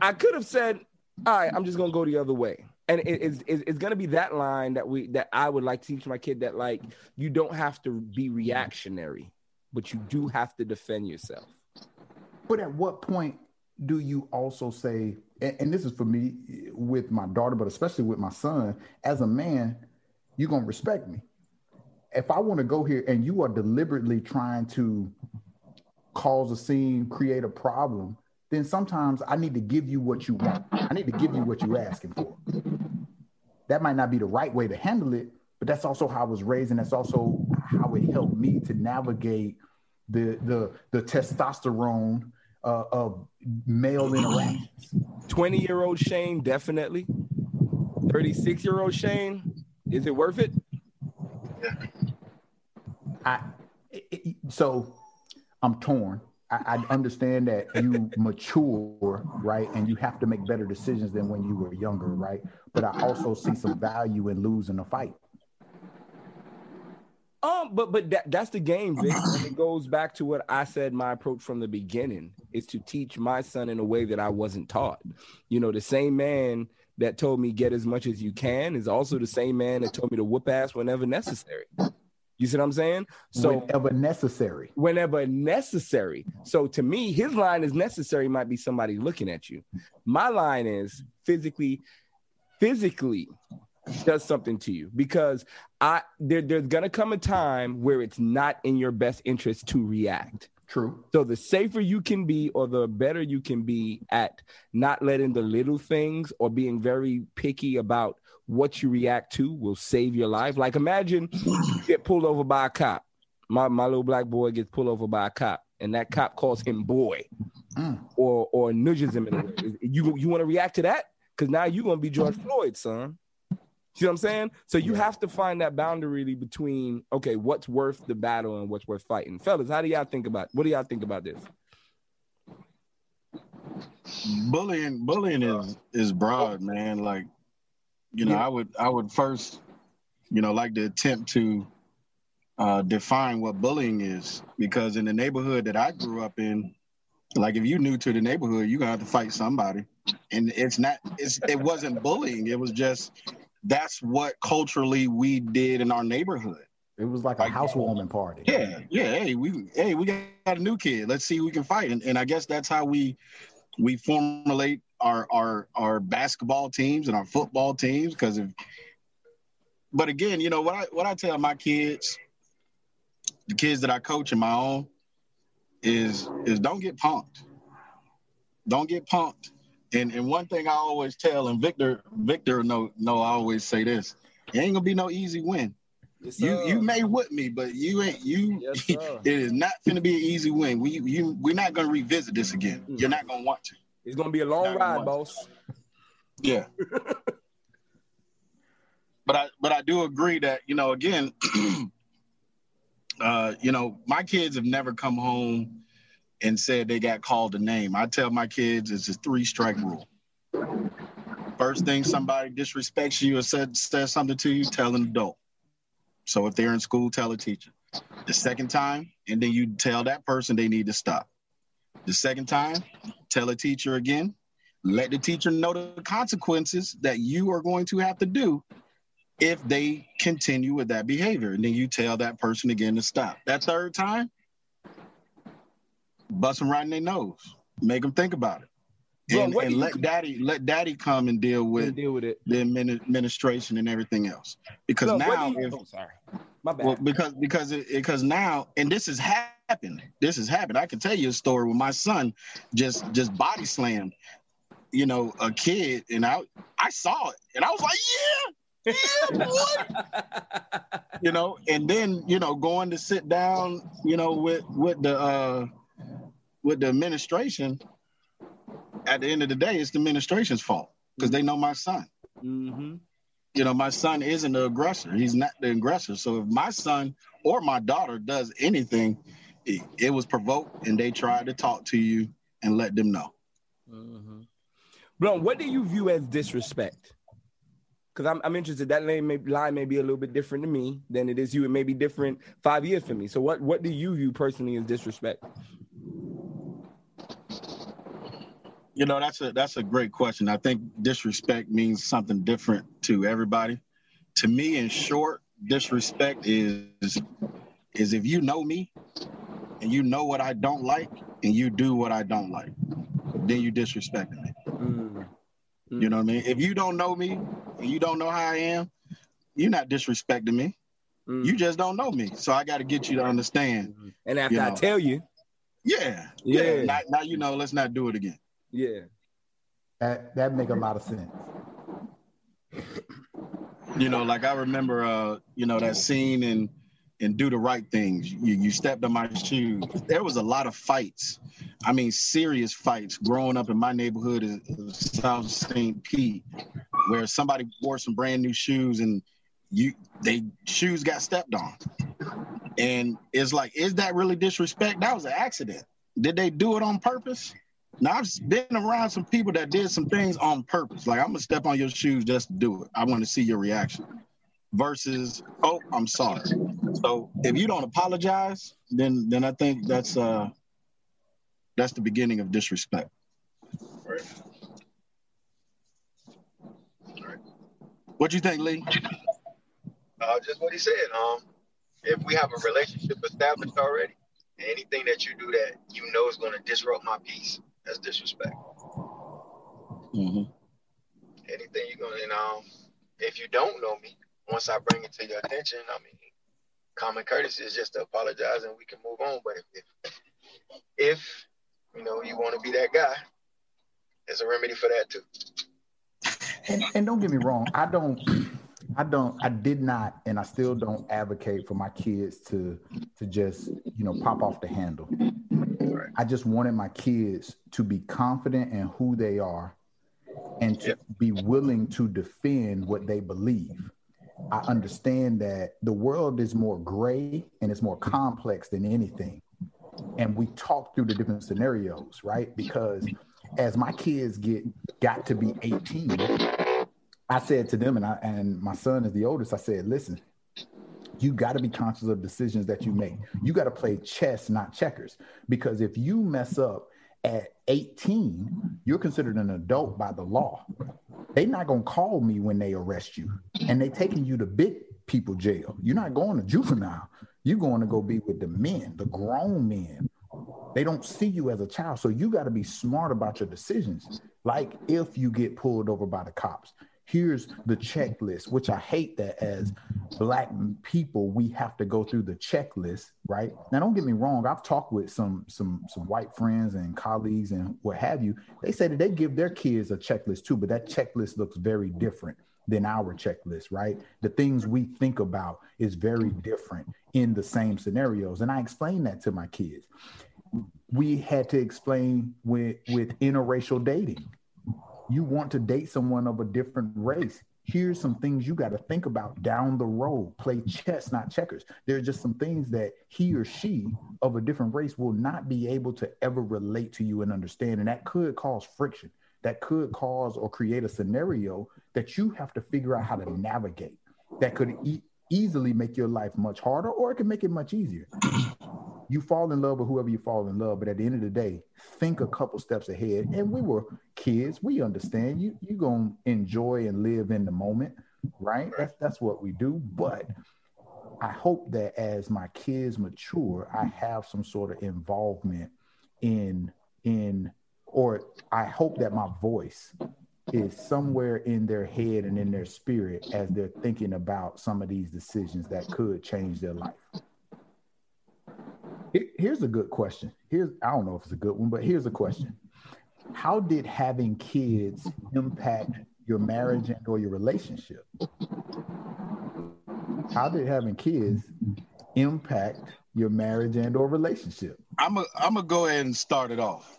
I could have said, all right, I'm just going to go the other way. And it's going to be that line that I would like to teach my kid, that, like, you don't have to be reactionary, but you do have to defend yourself. But at what point do you also say, and this is for me with my daughter, but especially with my son, as a man, you're going to respect me. If I want to go here and you are deliberately trying to cause a scene, create a problem, then sometimes I need to give you what you want. I need to give you what you're asking for. That might not be the right way to handle it, but that's also how I was raised, and that's also how it helped me to navigate the testosterone of male interactions. 20-year-old Shane, definitely. 36-year-old Shane, is it worth it? So I'm torn. I understand that you mature, right? And you have to make better decisions than when you were younger, right? But I also see some value in losing a fight. But that's the game, Vic. And it goes back to what I said. My approach from the beginning is to teach my son in a way that I wasn't taught. You know, the same man that told me get as much as you can is also the same man that told me to whoop ass whenever necessary. You see what I'm saying? So whenever necessary. So to me, his line is necessary might be somebody looking at you. My line is physically does something to you, because there's going to come a time where it's not in your best interest to react. True. So the safer you can be, or the better you can be at not letting the little things or being very picky about what you react to will save your life. Like, imagine you get pulled over by a cop. My little black boy gets pulled over by a cop, and that cop calls him boy or nudges him in a way. You want to react to that? Because now you're going to be George Floyd, son. See what I'm saying? So you have to find that boundary between, okay, what's worth the battle and what's worth fighting. Fellas, what do y'all think about this? Bullying is broad, man. Like, you know, yeah. I would first, you know, like to attempt to define what bullying is, because in the neighborhood that I grew up in, like, if you're new to the neighborhood, you're gonna have to fight somebody, and it wasn't bullying. It was just, that's what culturally we did in our neighborhood. It was like a housewarming party. Yeah. Hey, we got a new kid. Let's see who we can fight. And I guess that's how we formulate our basketball teams and our football teams. But again, you know what I tell my kids, the kids that I coach and my own, is don't get punked. Don't get punked. And one thing I always tell, and Victor, no, I always say this: it ain't gonna be no easy win. Yes, you may whip me, but you ain't you. Yes, it is not gonna be an easy win. We're not gonna revisit this again. You're not gonna want to. It's gonna be a long ride, boss. Yeah. But I do agree that, you know, again, you know, my kids have never come home and said they got called a name. I tell my kids it's a 3-strike rule. First thing somebody disrespects you or says something to you, tell an adult. So if they're in school, tell a teacher. The second time, and then you tell that person they need to stop. The second time, tell a teacher again. Let the teacher know the consequences that you are going to have to do if they continue with that behavior. And then you tell that person again to stop. That third time, bust them right in their nose. Make them think about it. And, bro, and let daddy come and deal with the administration and everything else. Because bro, now, because now, and this has happened. I can tell you a story where my son just body slammed, you know, a kid, and I saw it, and I was like, yeah, boy. You know, and then, you know, going to sit down, you know, with the administration. At the end of the day, it's the administration's fault because they know my son. Mm-hmm. You know, my son isn't the aggressor. He's not the aggressor. So if my son or my daughter does anything, it was provoked and they tried to talk to you and let them know. Mm-hmm. Bro, what do you view as disrespect? Because I'm interested. That line may be a little bit different to me than it is you. It may be different 5 years for me. So what do you view personally as disrespect? You know, that's a great question. I think disrespect means something different to everybody. To me, in short, disrespect is if you know me and you know what I don't like and you do what I don't like, then you disrespecting me. Mm. Mm. You know what I mean? If you don't know me and you don't know how I am, you're not disrespecting me. Mm. You just don't know me. So I got to get you to understand. And after I tell you. Yeah. Now you know, let's not do it again. Yeah, that make a lot of sense. You know, like I remember, you know, that scene in Do the Right Things. You stepped on my shoes. There was a lot of fights. I mean, serious fights growing up in my neighborhood in South St. Pete, where somebody wore some brand new shoes and they shoes got stepped on. And it's like, is that really disrespect? That was an accident. Did they do it on purpose? Now, I've been around some people that did some things on purpose. Like, I'm going to step on your shoes just to do it. I want to see your reaction. Versus, oh, I'm sorry. So if you don't apologize, then I think that's the beginning of disrespect. All right. What do you think, Lee? Just what he said. If we have a relationship established already, anything that you do that you know is going to disrupt my peace, that's disrespect. Mm-hmm. Anything you're going to, you know, if you don't know me, once I bring it to your attention, I mean, common courtesy is just to apologize and we can move on. But if you know, you want to be that guy, there's a remedy for that too. And don't get me wrong. I did not, and I still don't advocate for my kids to just, you know, pop off the handle. I just wanted my kids to be confident in who they are and to be willing to defend what they believe. I understand that the world is more gray and it's more complex than anything. And we talk through the different scenarios, right? Because as my kids got to be 18, I said to them, and my son is the oldest, I said, listen, you got to be conscious of decisions that you make. You got to play chess, not checkers, because if you mess up at 18, you're considered an adult by the law. They're not going to call me when they arrest you, and they're taking you to big people jail. You're not going to juvenile. You're going to go be with the men, the grown men. They don't see you as a child, so you got to be smart about your decisions. Like if you get pulled over by the cops, here's the checklist, which I hate that as Black people, we have to go through the checklist, right? Now, don't get me wrong. I've talked with some white friends and colleagues and what have you. They say that they give their kids a checklist too, but that checklist looks very different than our checklist, right? The things we think about is very different in the same scenarios. And I explained that to my kids. We had to explain with interracial dating. You want to date someone of a different race. Here's some things you got to think about down the road. Play chess, not checkers. There are just some things that he or she of a different race will not be able to ever relate to you and understand. And that could cause friction. That could cause or create a scenario that you have to figure out how to navigate. That could easily make your life much harder, or it can make it much easier. You fall in love with whoever you fall in love, but at the end of the day, think a couple steps ahead. And we were kids. We understand. You're going to enjoy and live in the moment, right? That's what we do. But I hope that as my kids mature, I have some sort of involvement or I hope that my voice is somewhere in their head and in their spirit as they're thinking about some of these decisions that could change their life. Here's a good question. I don't know if it's a good one, but here's a question. How did having kids impact your marriage and or your relationship? How did having kids impact your marriage and or relationship? I'm gonna go ahead and start it off.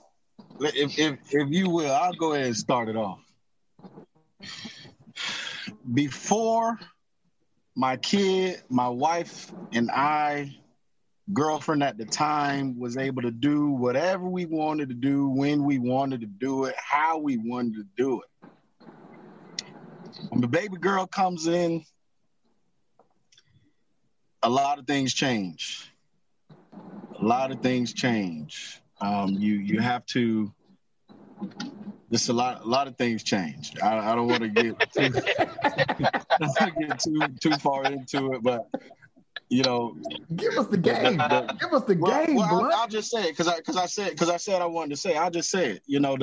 If you will, I'll go ahead and start it off. Before my kid, my wife and I, girlfriend at the time, was able to do whatever we wanted to do, when we wanted to do it, how we wanted to do it. When the baby girl comes in, a lot of things change. A lot of things change. You have to. There's a lot of things change. I don't want to get too far into it, but you know, give us the game. Give us the game. Well, I'll just say it because I said I wanted to say. I'll just say it. You know,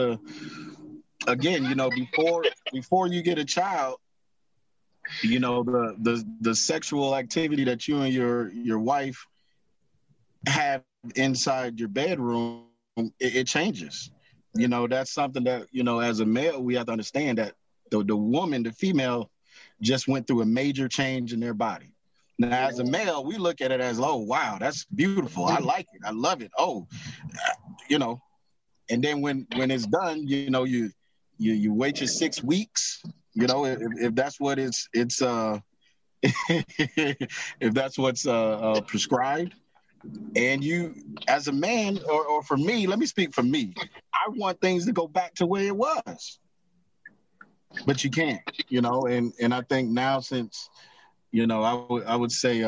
before you get a child, you know, the sexual activity that you and your wife have inside your bedroom, it changes. You know, that's something that, you know, as a male, we have to understand that the woman, the female, just went through a major change in their body. Now, as a male, we look at it as, oh, wow, that's beautiful. I like it. I love it. Oh, you know, and then when it's done, you know, you wait your 6 weeks, you know, if that's what it's if that's what's prescribed. And you, as a man, or for me, let me speak for me. I want things to go back to where it was, but you can't, you know. And I think now, since, you know, I would say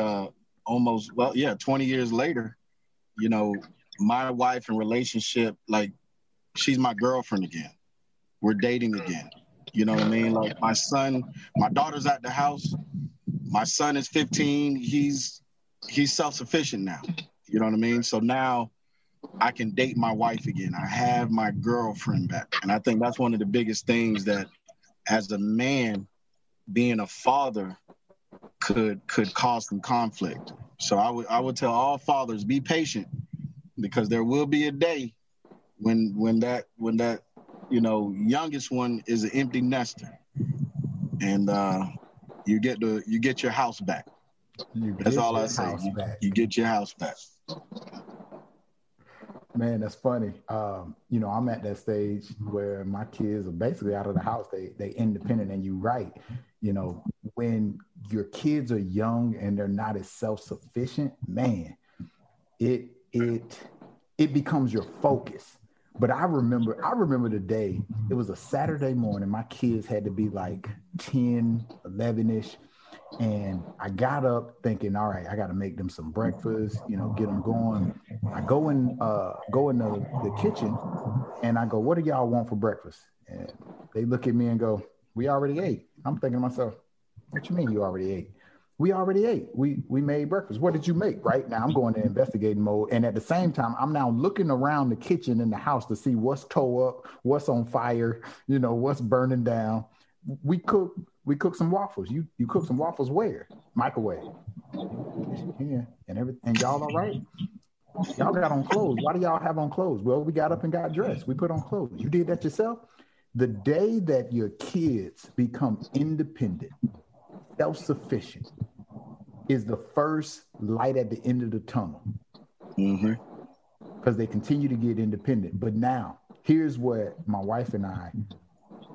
almost 20 years later, you know, my wife and relationship, like, she's my girlfriend again. We're dating again. You know what I mean? Like, my daughter's at the house. My son is 15. He's self-sufficient now. You know what I mean? So now I can date my wife again. I have my girlfriend back. And I think that's one of the biggest things that, as a man, being a father could cause some conflict. So I would tell all fathers, be patient, because there will be a day when that, you know, youngest one is an empty nester, and you get your house back. That's all I say. You get your house back. Man, that's funny. You know, I'm at that stage where my kids are basically out of the house. They independent, and you're right. You know, when your kids are young and they're not as self-sufficient, man, it becomes your focus. But I remember the day, it was a Saturday morning. My kids had to be like 10, 11-ish. And I got up thinking, all right, I got to make them some breakfast, you know, get them going. I go in the kitchen and I go, what do y'all want for breakfast? And they look at me and go, we already ate. I'm thinking to myself, what you mean you already ate? We already ate. We made breakfast. What did you make? Right now, I'm going to investigating mode. And at the same time, I'm now looking around the kitchen in the house to see what's tore up, what's on fire, you know, what's burning down. We cook some waffles. You cook some waffles where? Microwave. Yeah, and everything. Y'all all right? Y'all got on clothes. Why do y'all have on clothes? Well, we got up and got dressed. We put on clothes. You did that yourself? The day that your kids become independent, self-sufficient, is the first light at the end of the tunnel. Mm-hmm. Because they continue to get independent. But now, here's what my wife and I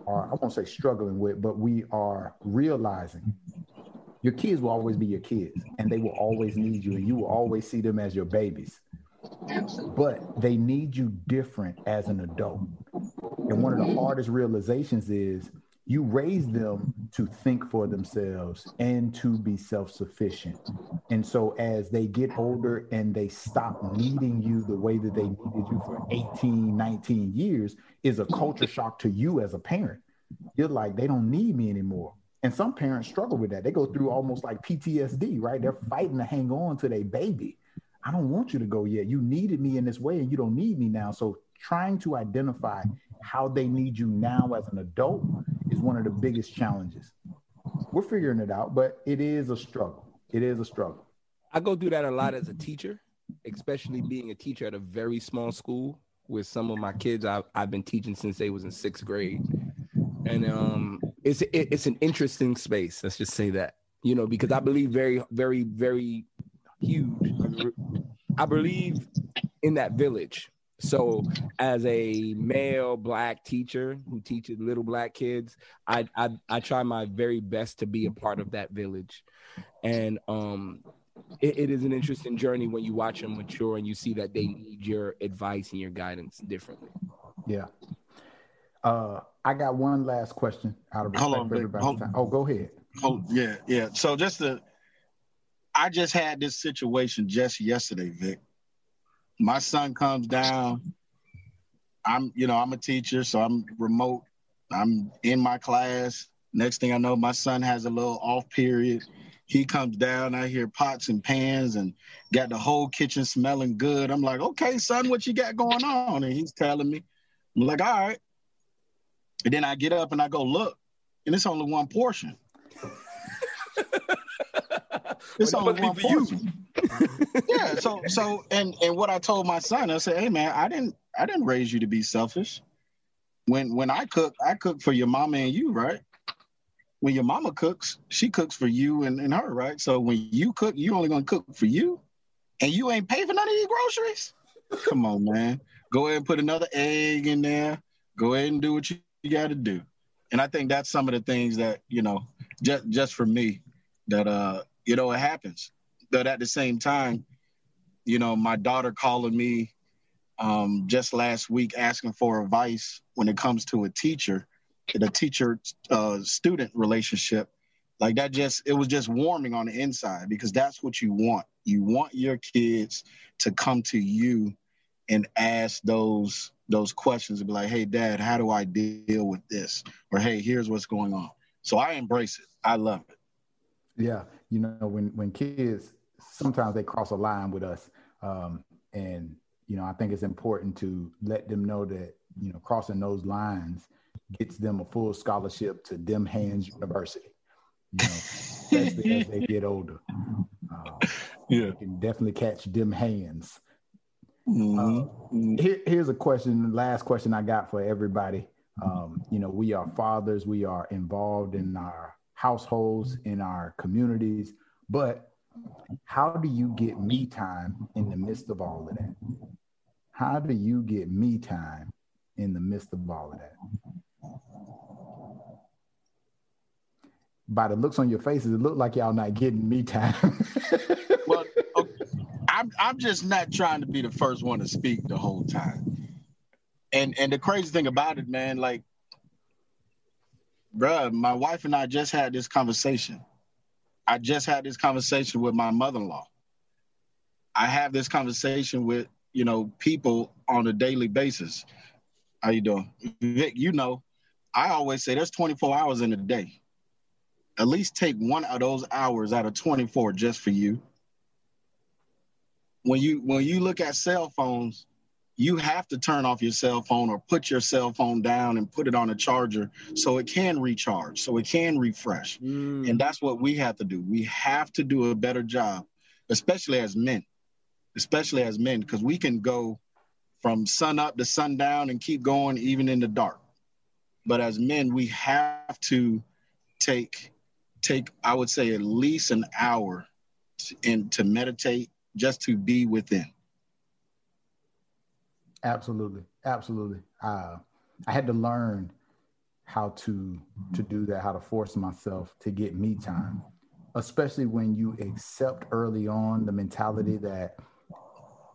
are, I won't say struggling with, but we are realizing your kids will always be your kids, and they will always need you, and you will always see them as your babies. But they need you different as an adult. And one of the hardest realizations is you raise them to think for themselves and to be self-sufficient. And so as they get older and they stop needing you the way that they needed you for 18, 19 years, is a culture shock to you as a parent. You're like, they don't need me anymore. And some parents struggle with that. They go through almost like PTSD, right? They're fighting to hang on to their baby. I don't want you to go yet. You needed me in this way and you don't need me now. So trying to identify how they need you now as an adult is one of the biggest challenges. We're figuring it out, but it is a struggle. It is a struggle. I go through that a lot as a teacher, especially being a teacher at a very small school with some of my kids I've been teaching since they was in sixth grade. And it's an interesting space. Let's just say that, you know, because I believe very, very, very huge. I believe in that village. So as a male Black teacher who teaches little Black kids, I try my very best to be a part of that village. And it is an interesting journey when you watch them mature and you see that they need your advice and your guidance differently. Yeah. I got one last question out of respect for everybody's time. Oh, go ahead. Oh, yeah, yeah. So I just had this situation just yesterday, Vic. My son comes down. I'm a teacher, so I'm remote. I'm in my class. Next thing I know, my son has a little off period. He comes down. I hear pots and pans and got the whole kitchen smelling good. I'm like, okay, son, what you got going on? And he's telling me. I'm like, all right. And then I get up and I go look, and it's only one portion. It's only one portion. Yeah. So, and what I told my son, I said, hey man, I didn't raise you to be selfish. When I cook for your mama and you, right? When your mama cooks, she cooks for you and her, right? So when you cook, you only gonna cook for you, and you ain't pay for none of your groceries. Come on, man. Go ahead and put another egg in there. Go ahead and do what you got to do. And I think that's some of the things that, you know, just for me, that you know, it happens. But at the same time, you know, my daughter calling me just last week asking for advice when it comes to a teacher, the teacher-student relationship. Like that it was just warming on the inside, because that's what you want. You want your kids to come to you and ask those questions and be like, hey, Dad, how do I deal with this? Or, hey, here's what's going on. So I embrace it. I love it. Yeah. You know, when kids, sometimes they cross a line with us. And, you know, I think it's important to let them know that, you know, crossing those lines gets them a full scholarship to Dem Hands University, you know, especially as they get older. Yeah. You can definitely catch Dem Hands. Mm-hmm. Here's a question, last question I got for everybody. You know, we are fathers, we are involved in our households, in our communities, but how do you get me time in the midst of all of that? How do you get me time in the midst of all of that? By the looks on your faces, it looked like y'all not getting me time. Well, okay. I'm just not trying to be the first one to speak the whole time. And the crazy thing about it, man, like, bruh, my wife and I just had this conversation. I just had this conversation with my mother-in-law. I have this conversation with, you know, people on a daily basis. How you doing? Vic, you know, I always say there's 24 hours in a day. At least take one of those hours out of 24 just for you. When you look at cell phones, you have to turn off your cell phone or put your cell phone down and put it on a charger so it can recharge, so it can refresh. Mm. And that's what we have to do. We have to do a better job, especially as men, because we can go from sun up to sundown and keep going even in the dark. But as men, we have to take I would say, at least an hour to meditate, just to be within. Absolutely. Absolutely. I had to learn how to do that, how to force myself to get me time, especially when you accept early on the mentality that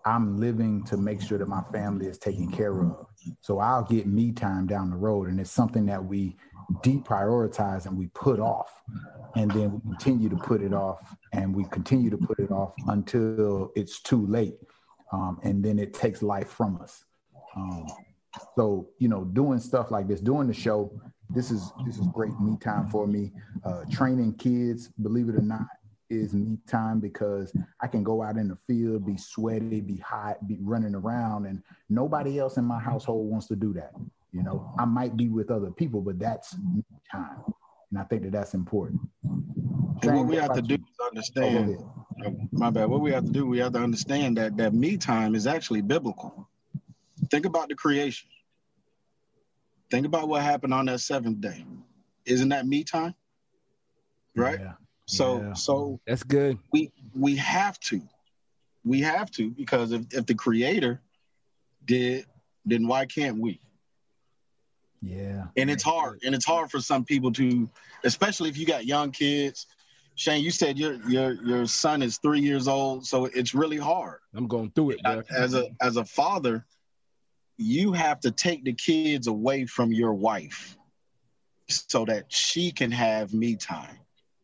I'm living to make sure that my family is taken care of. So I'll get me time down the road. And it's something that we deprioritize and we put off, and then we continue to put it off until it's too late. And then it takes life from us. So, you know, doing stuff like this, doing the show, this is great me time for me. Training kids, believe it or not, is me time, because I can go out in the field, be sweaty, be hot, be running around, and nobody else in my household wants to do that. You know, I might be with other people, but that's me time. And I think that that's important. So what we have to do is understand, my bad, what we have to do, we have to understand that that me time is actually biblical. Think about the creation. Think about what happened on that seventh day. Isn't that me time? Right? Yeah. So that's good. We have to, because if the creator did, then why can't we? Yeah. And it's hard. And it's hard for some people to, especially if you got young kids. Shane, you said your son is 3 years old, so it's really hard. I'm going through it, bro. As a father, you have to take the kids away from your wife so that she can have me time.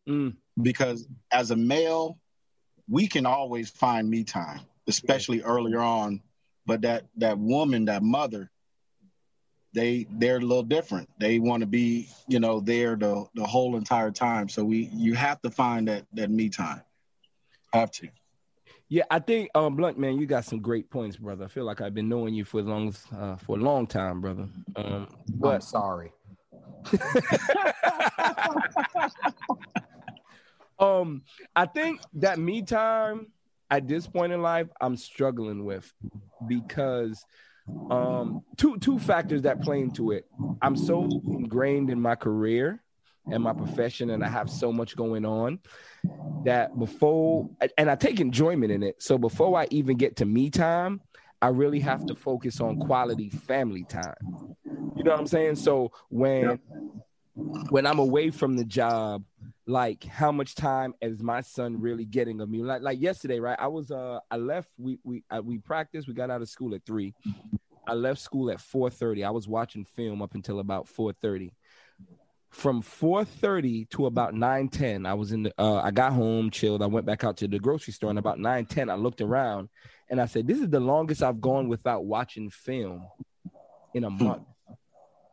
Mm. Because as a male, we can always find me time, especially earlier on. But that woman, that mother, they're a little different. They want to be, you know, there the whole entire time. So you have to find that me time. Have to. Yeah, I think Blunt, man, you got some great points, brother. I feel like I've been knowing you for a long time, brother. I'm sorry. I think that me time at this point in life, I'm struggling with, because two factors that play into it. I'm so ingrained in my career and my profession, and I have so much going on that before, and I take enjoyment in it. So before I even get to me time, I really have to focus on quality family time. You know what I'm saying? So when I'm away from the job, like how much time is my son really getting of me? Like yesterday, right? I was I left. We practiced. We got out of school at 3:00. I left school at 4:30. I was watching film up until about 4:30. From 4:30 to about 9:10, I was in the. I got home, chilled. I went back out to the grocery store, and about 9:10, I looked around, and I said, "This is the longest I've gone without watching film in a month.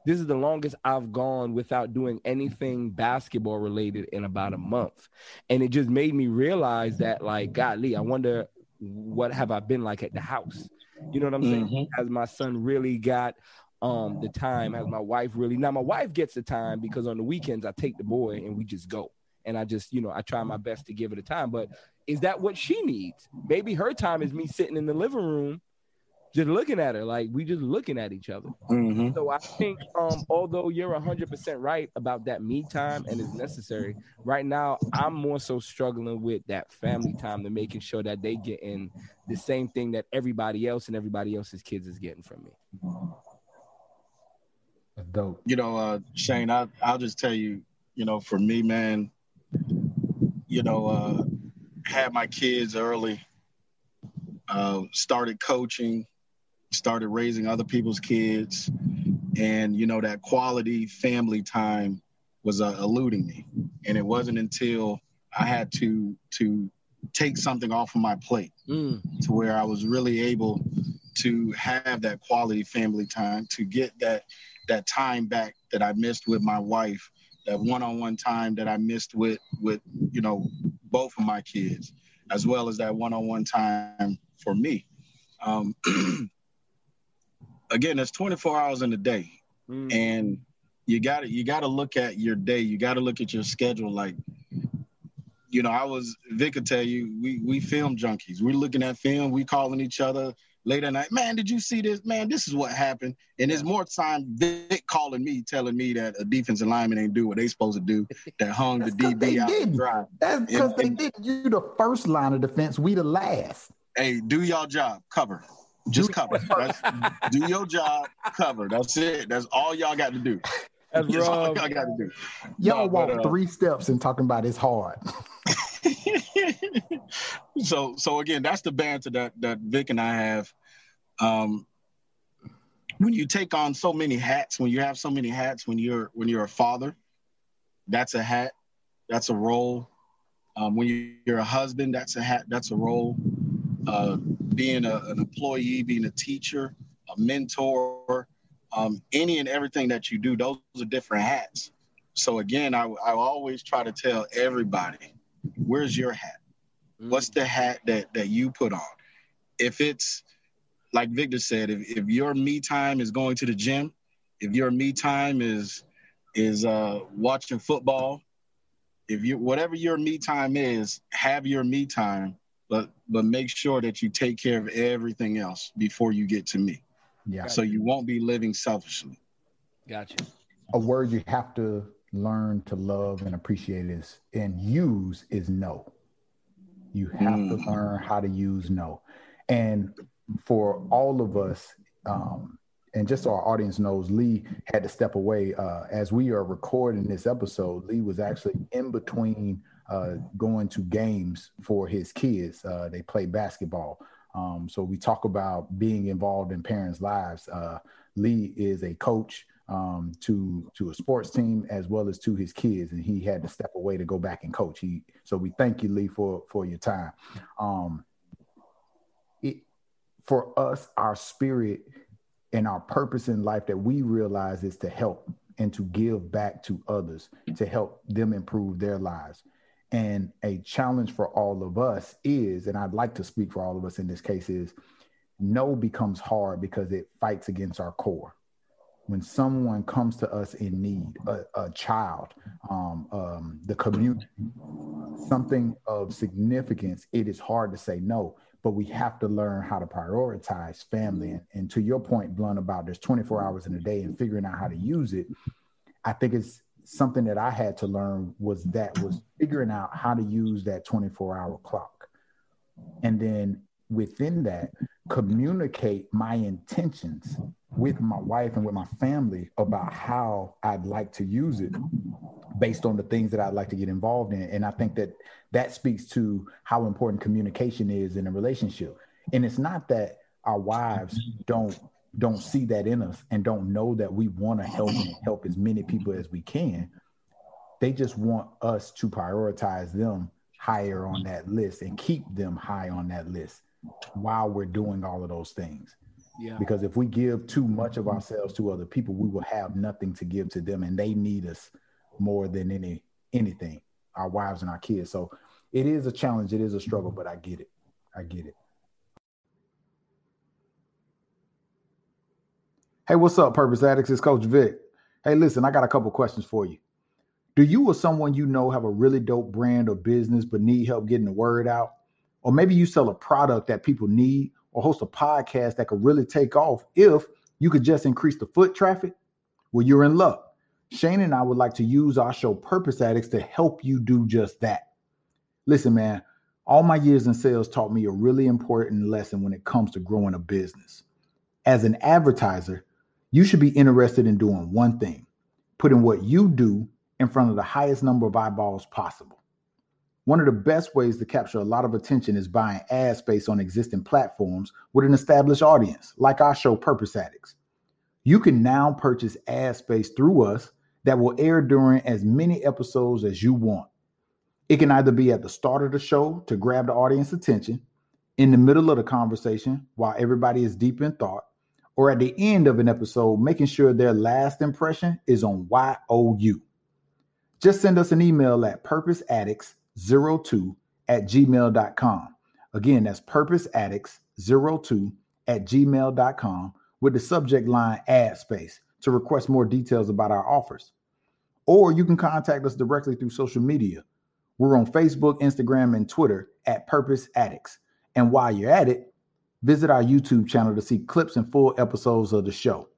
This is the longest I've gone without doing anything basketball related in about a month." And it just made me realize that, like, golly, I wonder what have I been like at the house? You know what I'm saying? Has my son really got the time? Has my wife really? Now my wife gets the time, because on the weekends I take the boy and we just go. And I just, you know, I try my best to give her the time, but is that what she needs? Maybe her time is me sitting in the living room just looking at her, like we just looking at each other. Mm-hmm. So I think, although you're 100% right about that me time and it's necessary, right now I'm more so struggling with that family time and making sure that they get in the same thing that everybody else and everybody else's kids is getting from me. That's dope. You know, Shane, I'll just tell you, you know, for me, man, you know, had my kids early, started coaching, started raising other people's kids, and you know that quality family time was eluding me. And it wasn't until I had to take something off of my plate to where I was really able to have that quality family time, to get that time back that I missed with my wife, that one-on-one time that I missed with you know both of my kids, as well as that one-on-one time for me. Again, there's 24 hours in a day, and you gotta look at your day. You gotta look at your schedule. Like, you know, Vic could tell you, we film junkies. We're looking at film. We calling each other late at night. Man, did you see this? Man, this is what happened. And there's more time Vic calling me, telling me that a defensive lineman ain't do what they supposed to do. That hung the DB out to dry. That's because they did. You the first line of defense. We the last. Hey, do y'all job. Cover. Just cover. Do your job. Cover. That's it. That's all y'all got to do. That's all y'all got to do. Y'all walk 3 steps and talking about it's hard. So again, that's the banter that Vic and I have. When you take on so many hats, when you have so many hats, when you're a father, that's a hat, that's a role. When you're a husband, that's a hat, that's a role. Being an employee, being a teacher, a mentor, any and everything that you do, those are different hats. So again, I always try to tell everybody, where's your hat? What's the hat that you put on? If it's, like Victor said, if your me time is going to the gym, if your me time is watching football, if you whatever your me time is, have your me time, but make sure that you take care of everything else before you get to me. Yeah. So you won't be living selfishly. Gotcha. A word you have to learn to love and appreciate is and use is no. You have to learn how to use no. And for all of us, and just so our audience knows, Lee had to step away. As we are recording this episode, Lee was actually in between going to games for his kids. They play basketball. So we talk about being involved in parents' lives. Lee is a coach to a sports team as well as to his kids, and he had to step away to go back and coach. So we thank you, Lee, for your time. For us, our spirit and our purpose in life that we realize is to help and to give back to others, to help them improve their lives. And a challenge for all of us is, and I'd like to speak for all of us in this case, is no becomes hard because it fights against our core. When someone comes to us in need, a child, the community, something of significance, it is hard to say no, but we have to learn how to prioritize family. And to your point, Blunt, about there's 24 hours in a day and figuring out how to use it, I think it's something that I had to learn was figuring out how to use that 24-hour clock. And then within that, communicate my intentions with my wife and with my family about how I'd like to use it based on the things that I'd like to get involved in. And I think that speaks to how important communication is in a relationship. And it's not that our wives don't see that in us and don't know that we want to help and help as many people as we can. They just want us to prioritize them higher on that list and keep them high on that list while we're doing all of those things. Yeah. Because if we give too much of ourselves to other people, we will have nothing to give to them, and they need us more than anything, our wives and our kids. So it is a challenge. It is a struggle, but I get it. I get it. Hey, what's up, Purpose Addicts? It's Coach Vic. Hey, listen, I got a couple questions for you. Do you or someone you know have a really dope brand or business but need help getting the word out? Or maybe you sell a product that people need, or host a podcast that could really take off if you could just increase the foot traffic? Well, you're in luck. Shane and I would like to use our show Purpose Addicts to help you do just that. Listen, man, all my years in sales taught me a really important lesson when it comes to growing a business. As an advertiser, you should be interested in doing one thing, putting what you do in front of the highest number of eyeballs possible. One of the best ways to capture a lot of attention is buying ad space on existing platforms with an established audience, like our show Purpose Addicts. You can now purchase ad space through us that will air during as many episodes as you want. It can either be at the start of the show to grab the audience attention, in the middle of the conversation while everybody is deep in thought, or at the end of an episode, making sure their last impression is on YOU. Just send us an email at purposeaddicts02@gmail.com. Again, that's purposeaddicts02@gmail.com with the subject line ad space to request more details about our offers. Or you can contact us directly through social media. We're on Facebook, Instagram, and Twitter at Purpose Addicts. And while you're at it, visit our YouTube channel to see clips and full episodes of the show.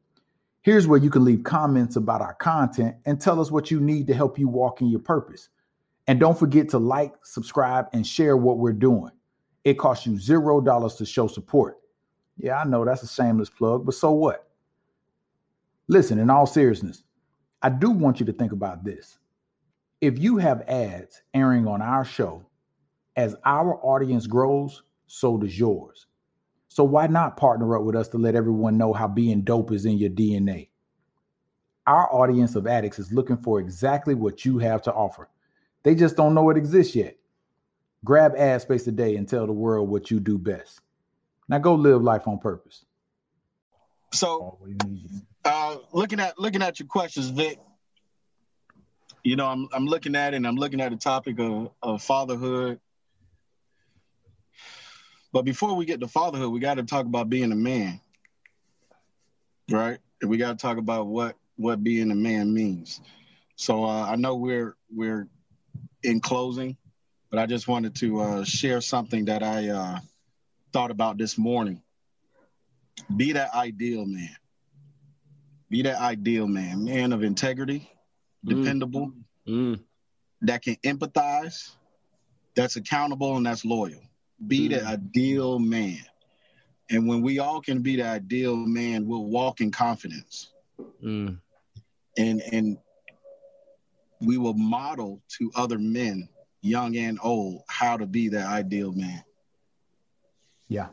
Here's where you can leave comments about our content and tell us what you need to help you walk in your purpose. And don't forget to like, subscribe, and share what we're doing. It costs you $0 to show support. Yeah, I know that's a shameless plug, but so what? Listen, in all seriousness, I do want you to think about this. If you have ads airing on our show, as our audience grows, so does yours. So why not partner up with us to let everyone know how being dope is in your DNA? Our audience of addicts is looking for exactly what you have to offer. They just don't know it exists yet. Grab ad space today and tell the world what you do best. Now go live life on purpose. So looking at your questions, Vic, you know, I'm looking at it, and I'm looking at the topic of fatherhood. But before we get to fatherhood, we got to talk about being a man, right? And we got to talk about what being a man means. So I know we're in closing, but I just wanted to share something that I thought about this morning. Be that ideal man. Be that ideal man, man of integrity, dependable, that can empathize, that's accountable, and that's loyal. Be the ideal man. And when we all can be the ideal man, we'll walk in confidence. And we will model to other men, young and old, how to be the ideal man. Yeah.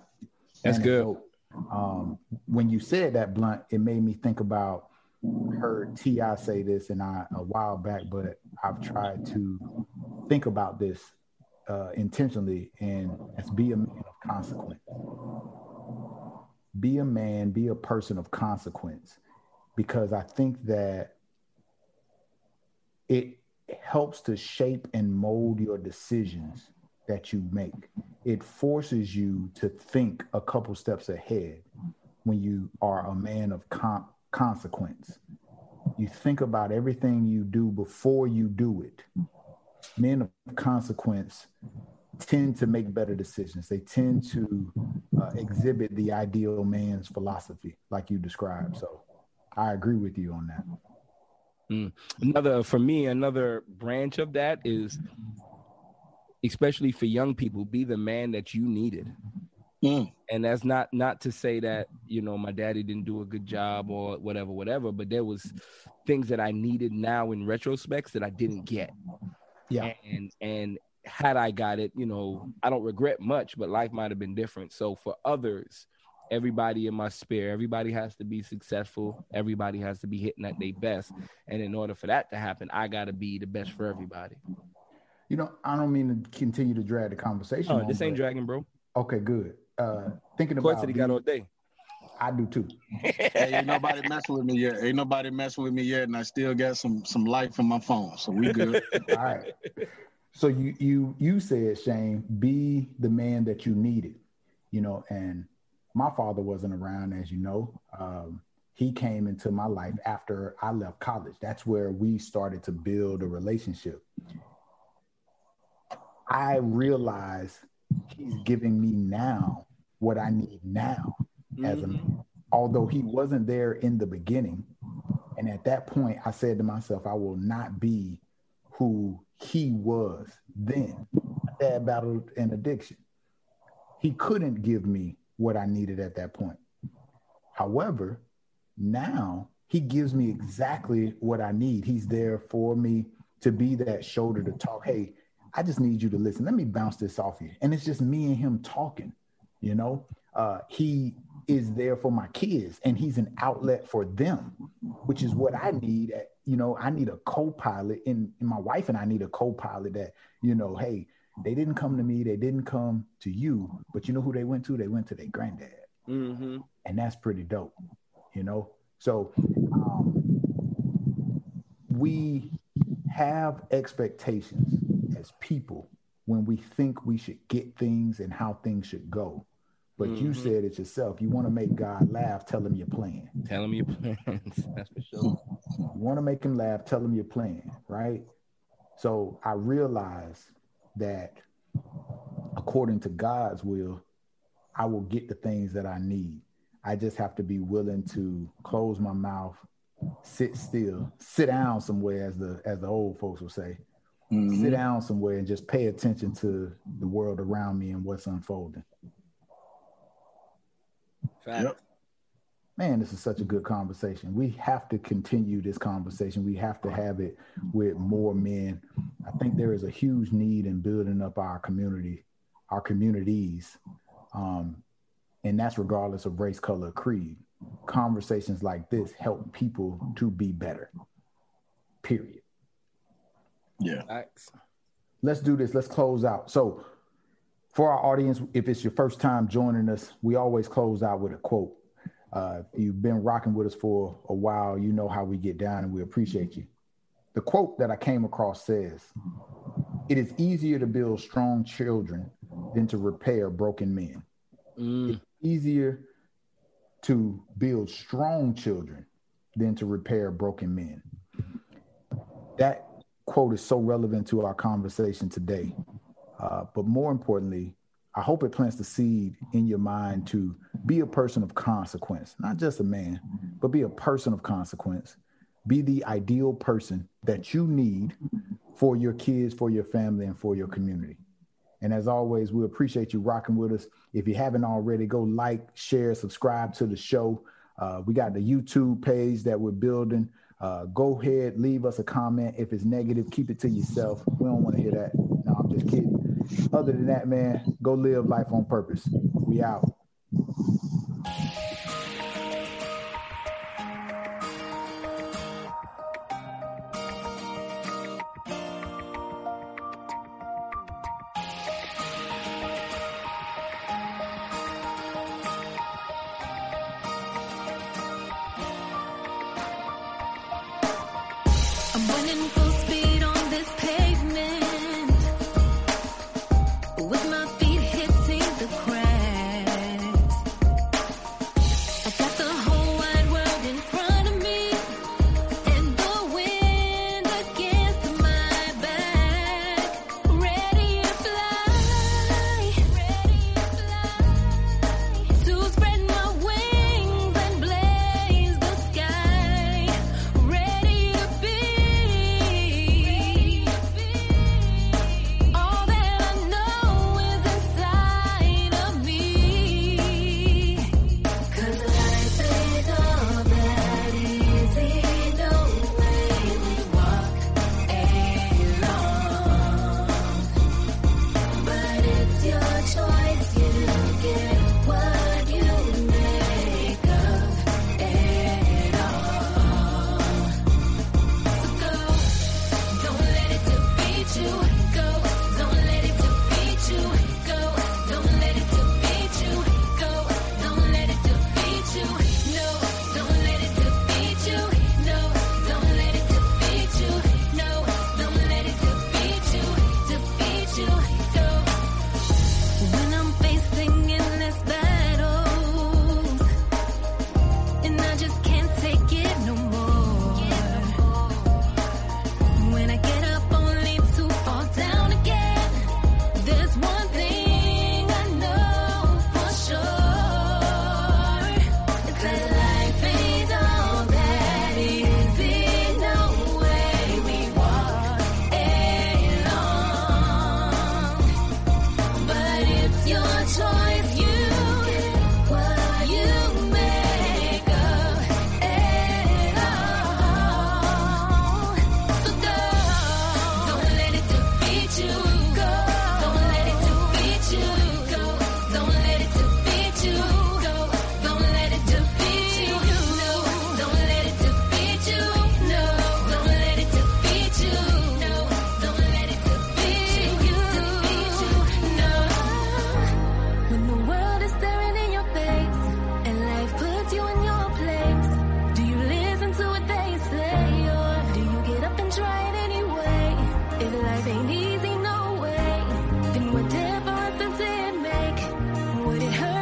That's good. So, when you said that, Blunt, it made me think about, heard T.I. say this a while back, but I've tried to think about this intentionally, and that's be a man of consequence. Be a man, be a person of consequence, because I think that it helps to shape and mold your decisions that you make. It forces you to think a couple steps ahead when you are a man of consequence. You think about everything you do before you do it. Men of consequence tend to make better decisions. They tend to exhibit the ideal man's philosophy, like you described. So I agree with you on that. Another branch of that is, especially for young people, be the man that you needed. And that's not to say that, you know, my daddy didn't do a good job or whatever, but there was things that I needed now in retrospects that I didn't get. Yeah. And had I got it, you know, I don't regret much, but life might have been different. So for others, everybody in my sphere, everybody has to be successful. Everybody has to be hitting at their best. And in order for that to happen, I got to be the best for everybody. You know, I don't mean to continue to drag the conversation. Oh, this ain't dragging, bro. Okay, good. Thinking about it, he got all day. I do too. Hey, ain't nobody messing with me yet. And I still got some life in my phone. So we good. All right. So you said, Shane, be the man that you needed, you know, and my father wasn't around, as you know. He came into my life after I left college. That's where we started to build a relationship. I realized he's giving me now what I need now as a man, although he wasn't there in the beginning. And at that point, I said to myself, I will not be who he was then. My dad battled an addiction. He couldn't give me what I needed at that point. However, now he gives me exactly what I need. He's there for me to be that shoulder to talk. Hey, I just need you to listen. Let me bounce this off you. And it's just me and him talking, you know. He is there for my kids, and he's an outlet for them, which is what I need. You know, I need a co-pilot, and my wife and I need a co-pilot that, you know, hey, they didn't come to me, they didn't come to you, but you know who they went to? They went to their granddad. And that's pretty dope, you know? So we have expectations as people when we think we should get things and how things should go. But you said it yourself. You want to make God laugh, tell him your plan. Tell him your plans. That's for sure. You want to make him laugh, tell him your plan, right? So I realized that according to God's will, I will get the things that I need. I just have to be willing to close my mouth, sit still, sit down somewhere, as the old folks will say. Sit down somewhere and just pay attention to the world around me and what's unfolding. Fact. Yep. Man, this is such a good conversation. We have to continue this conversation. We have to have it with more men. I think there is a huge need in building up our community, our communities, and that's regardless of race, color, creed. Conversations like this help people to be better, period. Yeah. Thanks. Let's do this. Let's close out. So for our audience, if it's your first time joining us, we always close out with a quote. You've been rocking with us for a while. You know how we get down, and we appreciate you. The quote that I came across says, "It is easier to build strong children than to repair broken men." Mm. It's easier to build strong children than to repair broken men. That quote is so relevant to our conversation today. But more importantly, I hope it plants the seed in your mind to be a person of consequence, not just a man, but be a person of consequence. Be the ideal person that you need for your kids, for your family, and for your community. And as always, we appreciate you rocking with us. If you haven't already, go like, share, subscribe to the show. We got the YouTube page that we're building. Go ahead, leave us a comment. If it's negative, keep it to yourself. We don't want to hear that. No, I'm just kidding. Other than that, man, go live life on purpose. We out. Ain't easy, no way. Then whatever difference it make, would it hurt?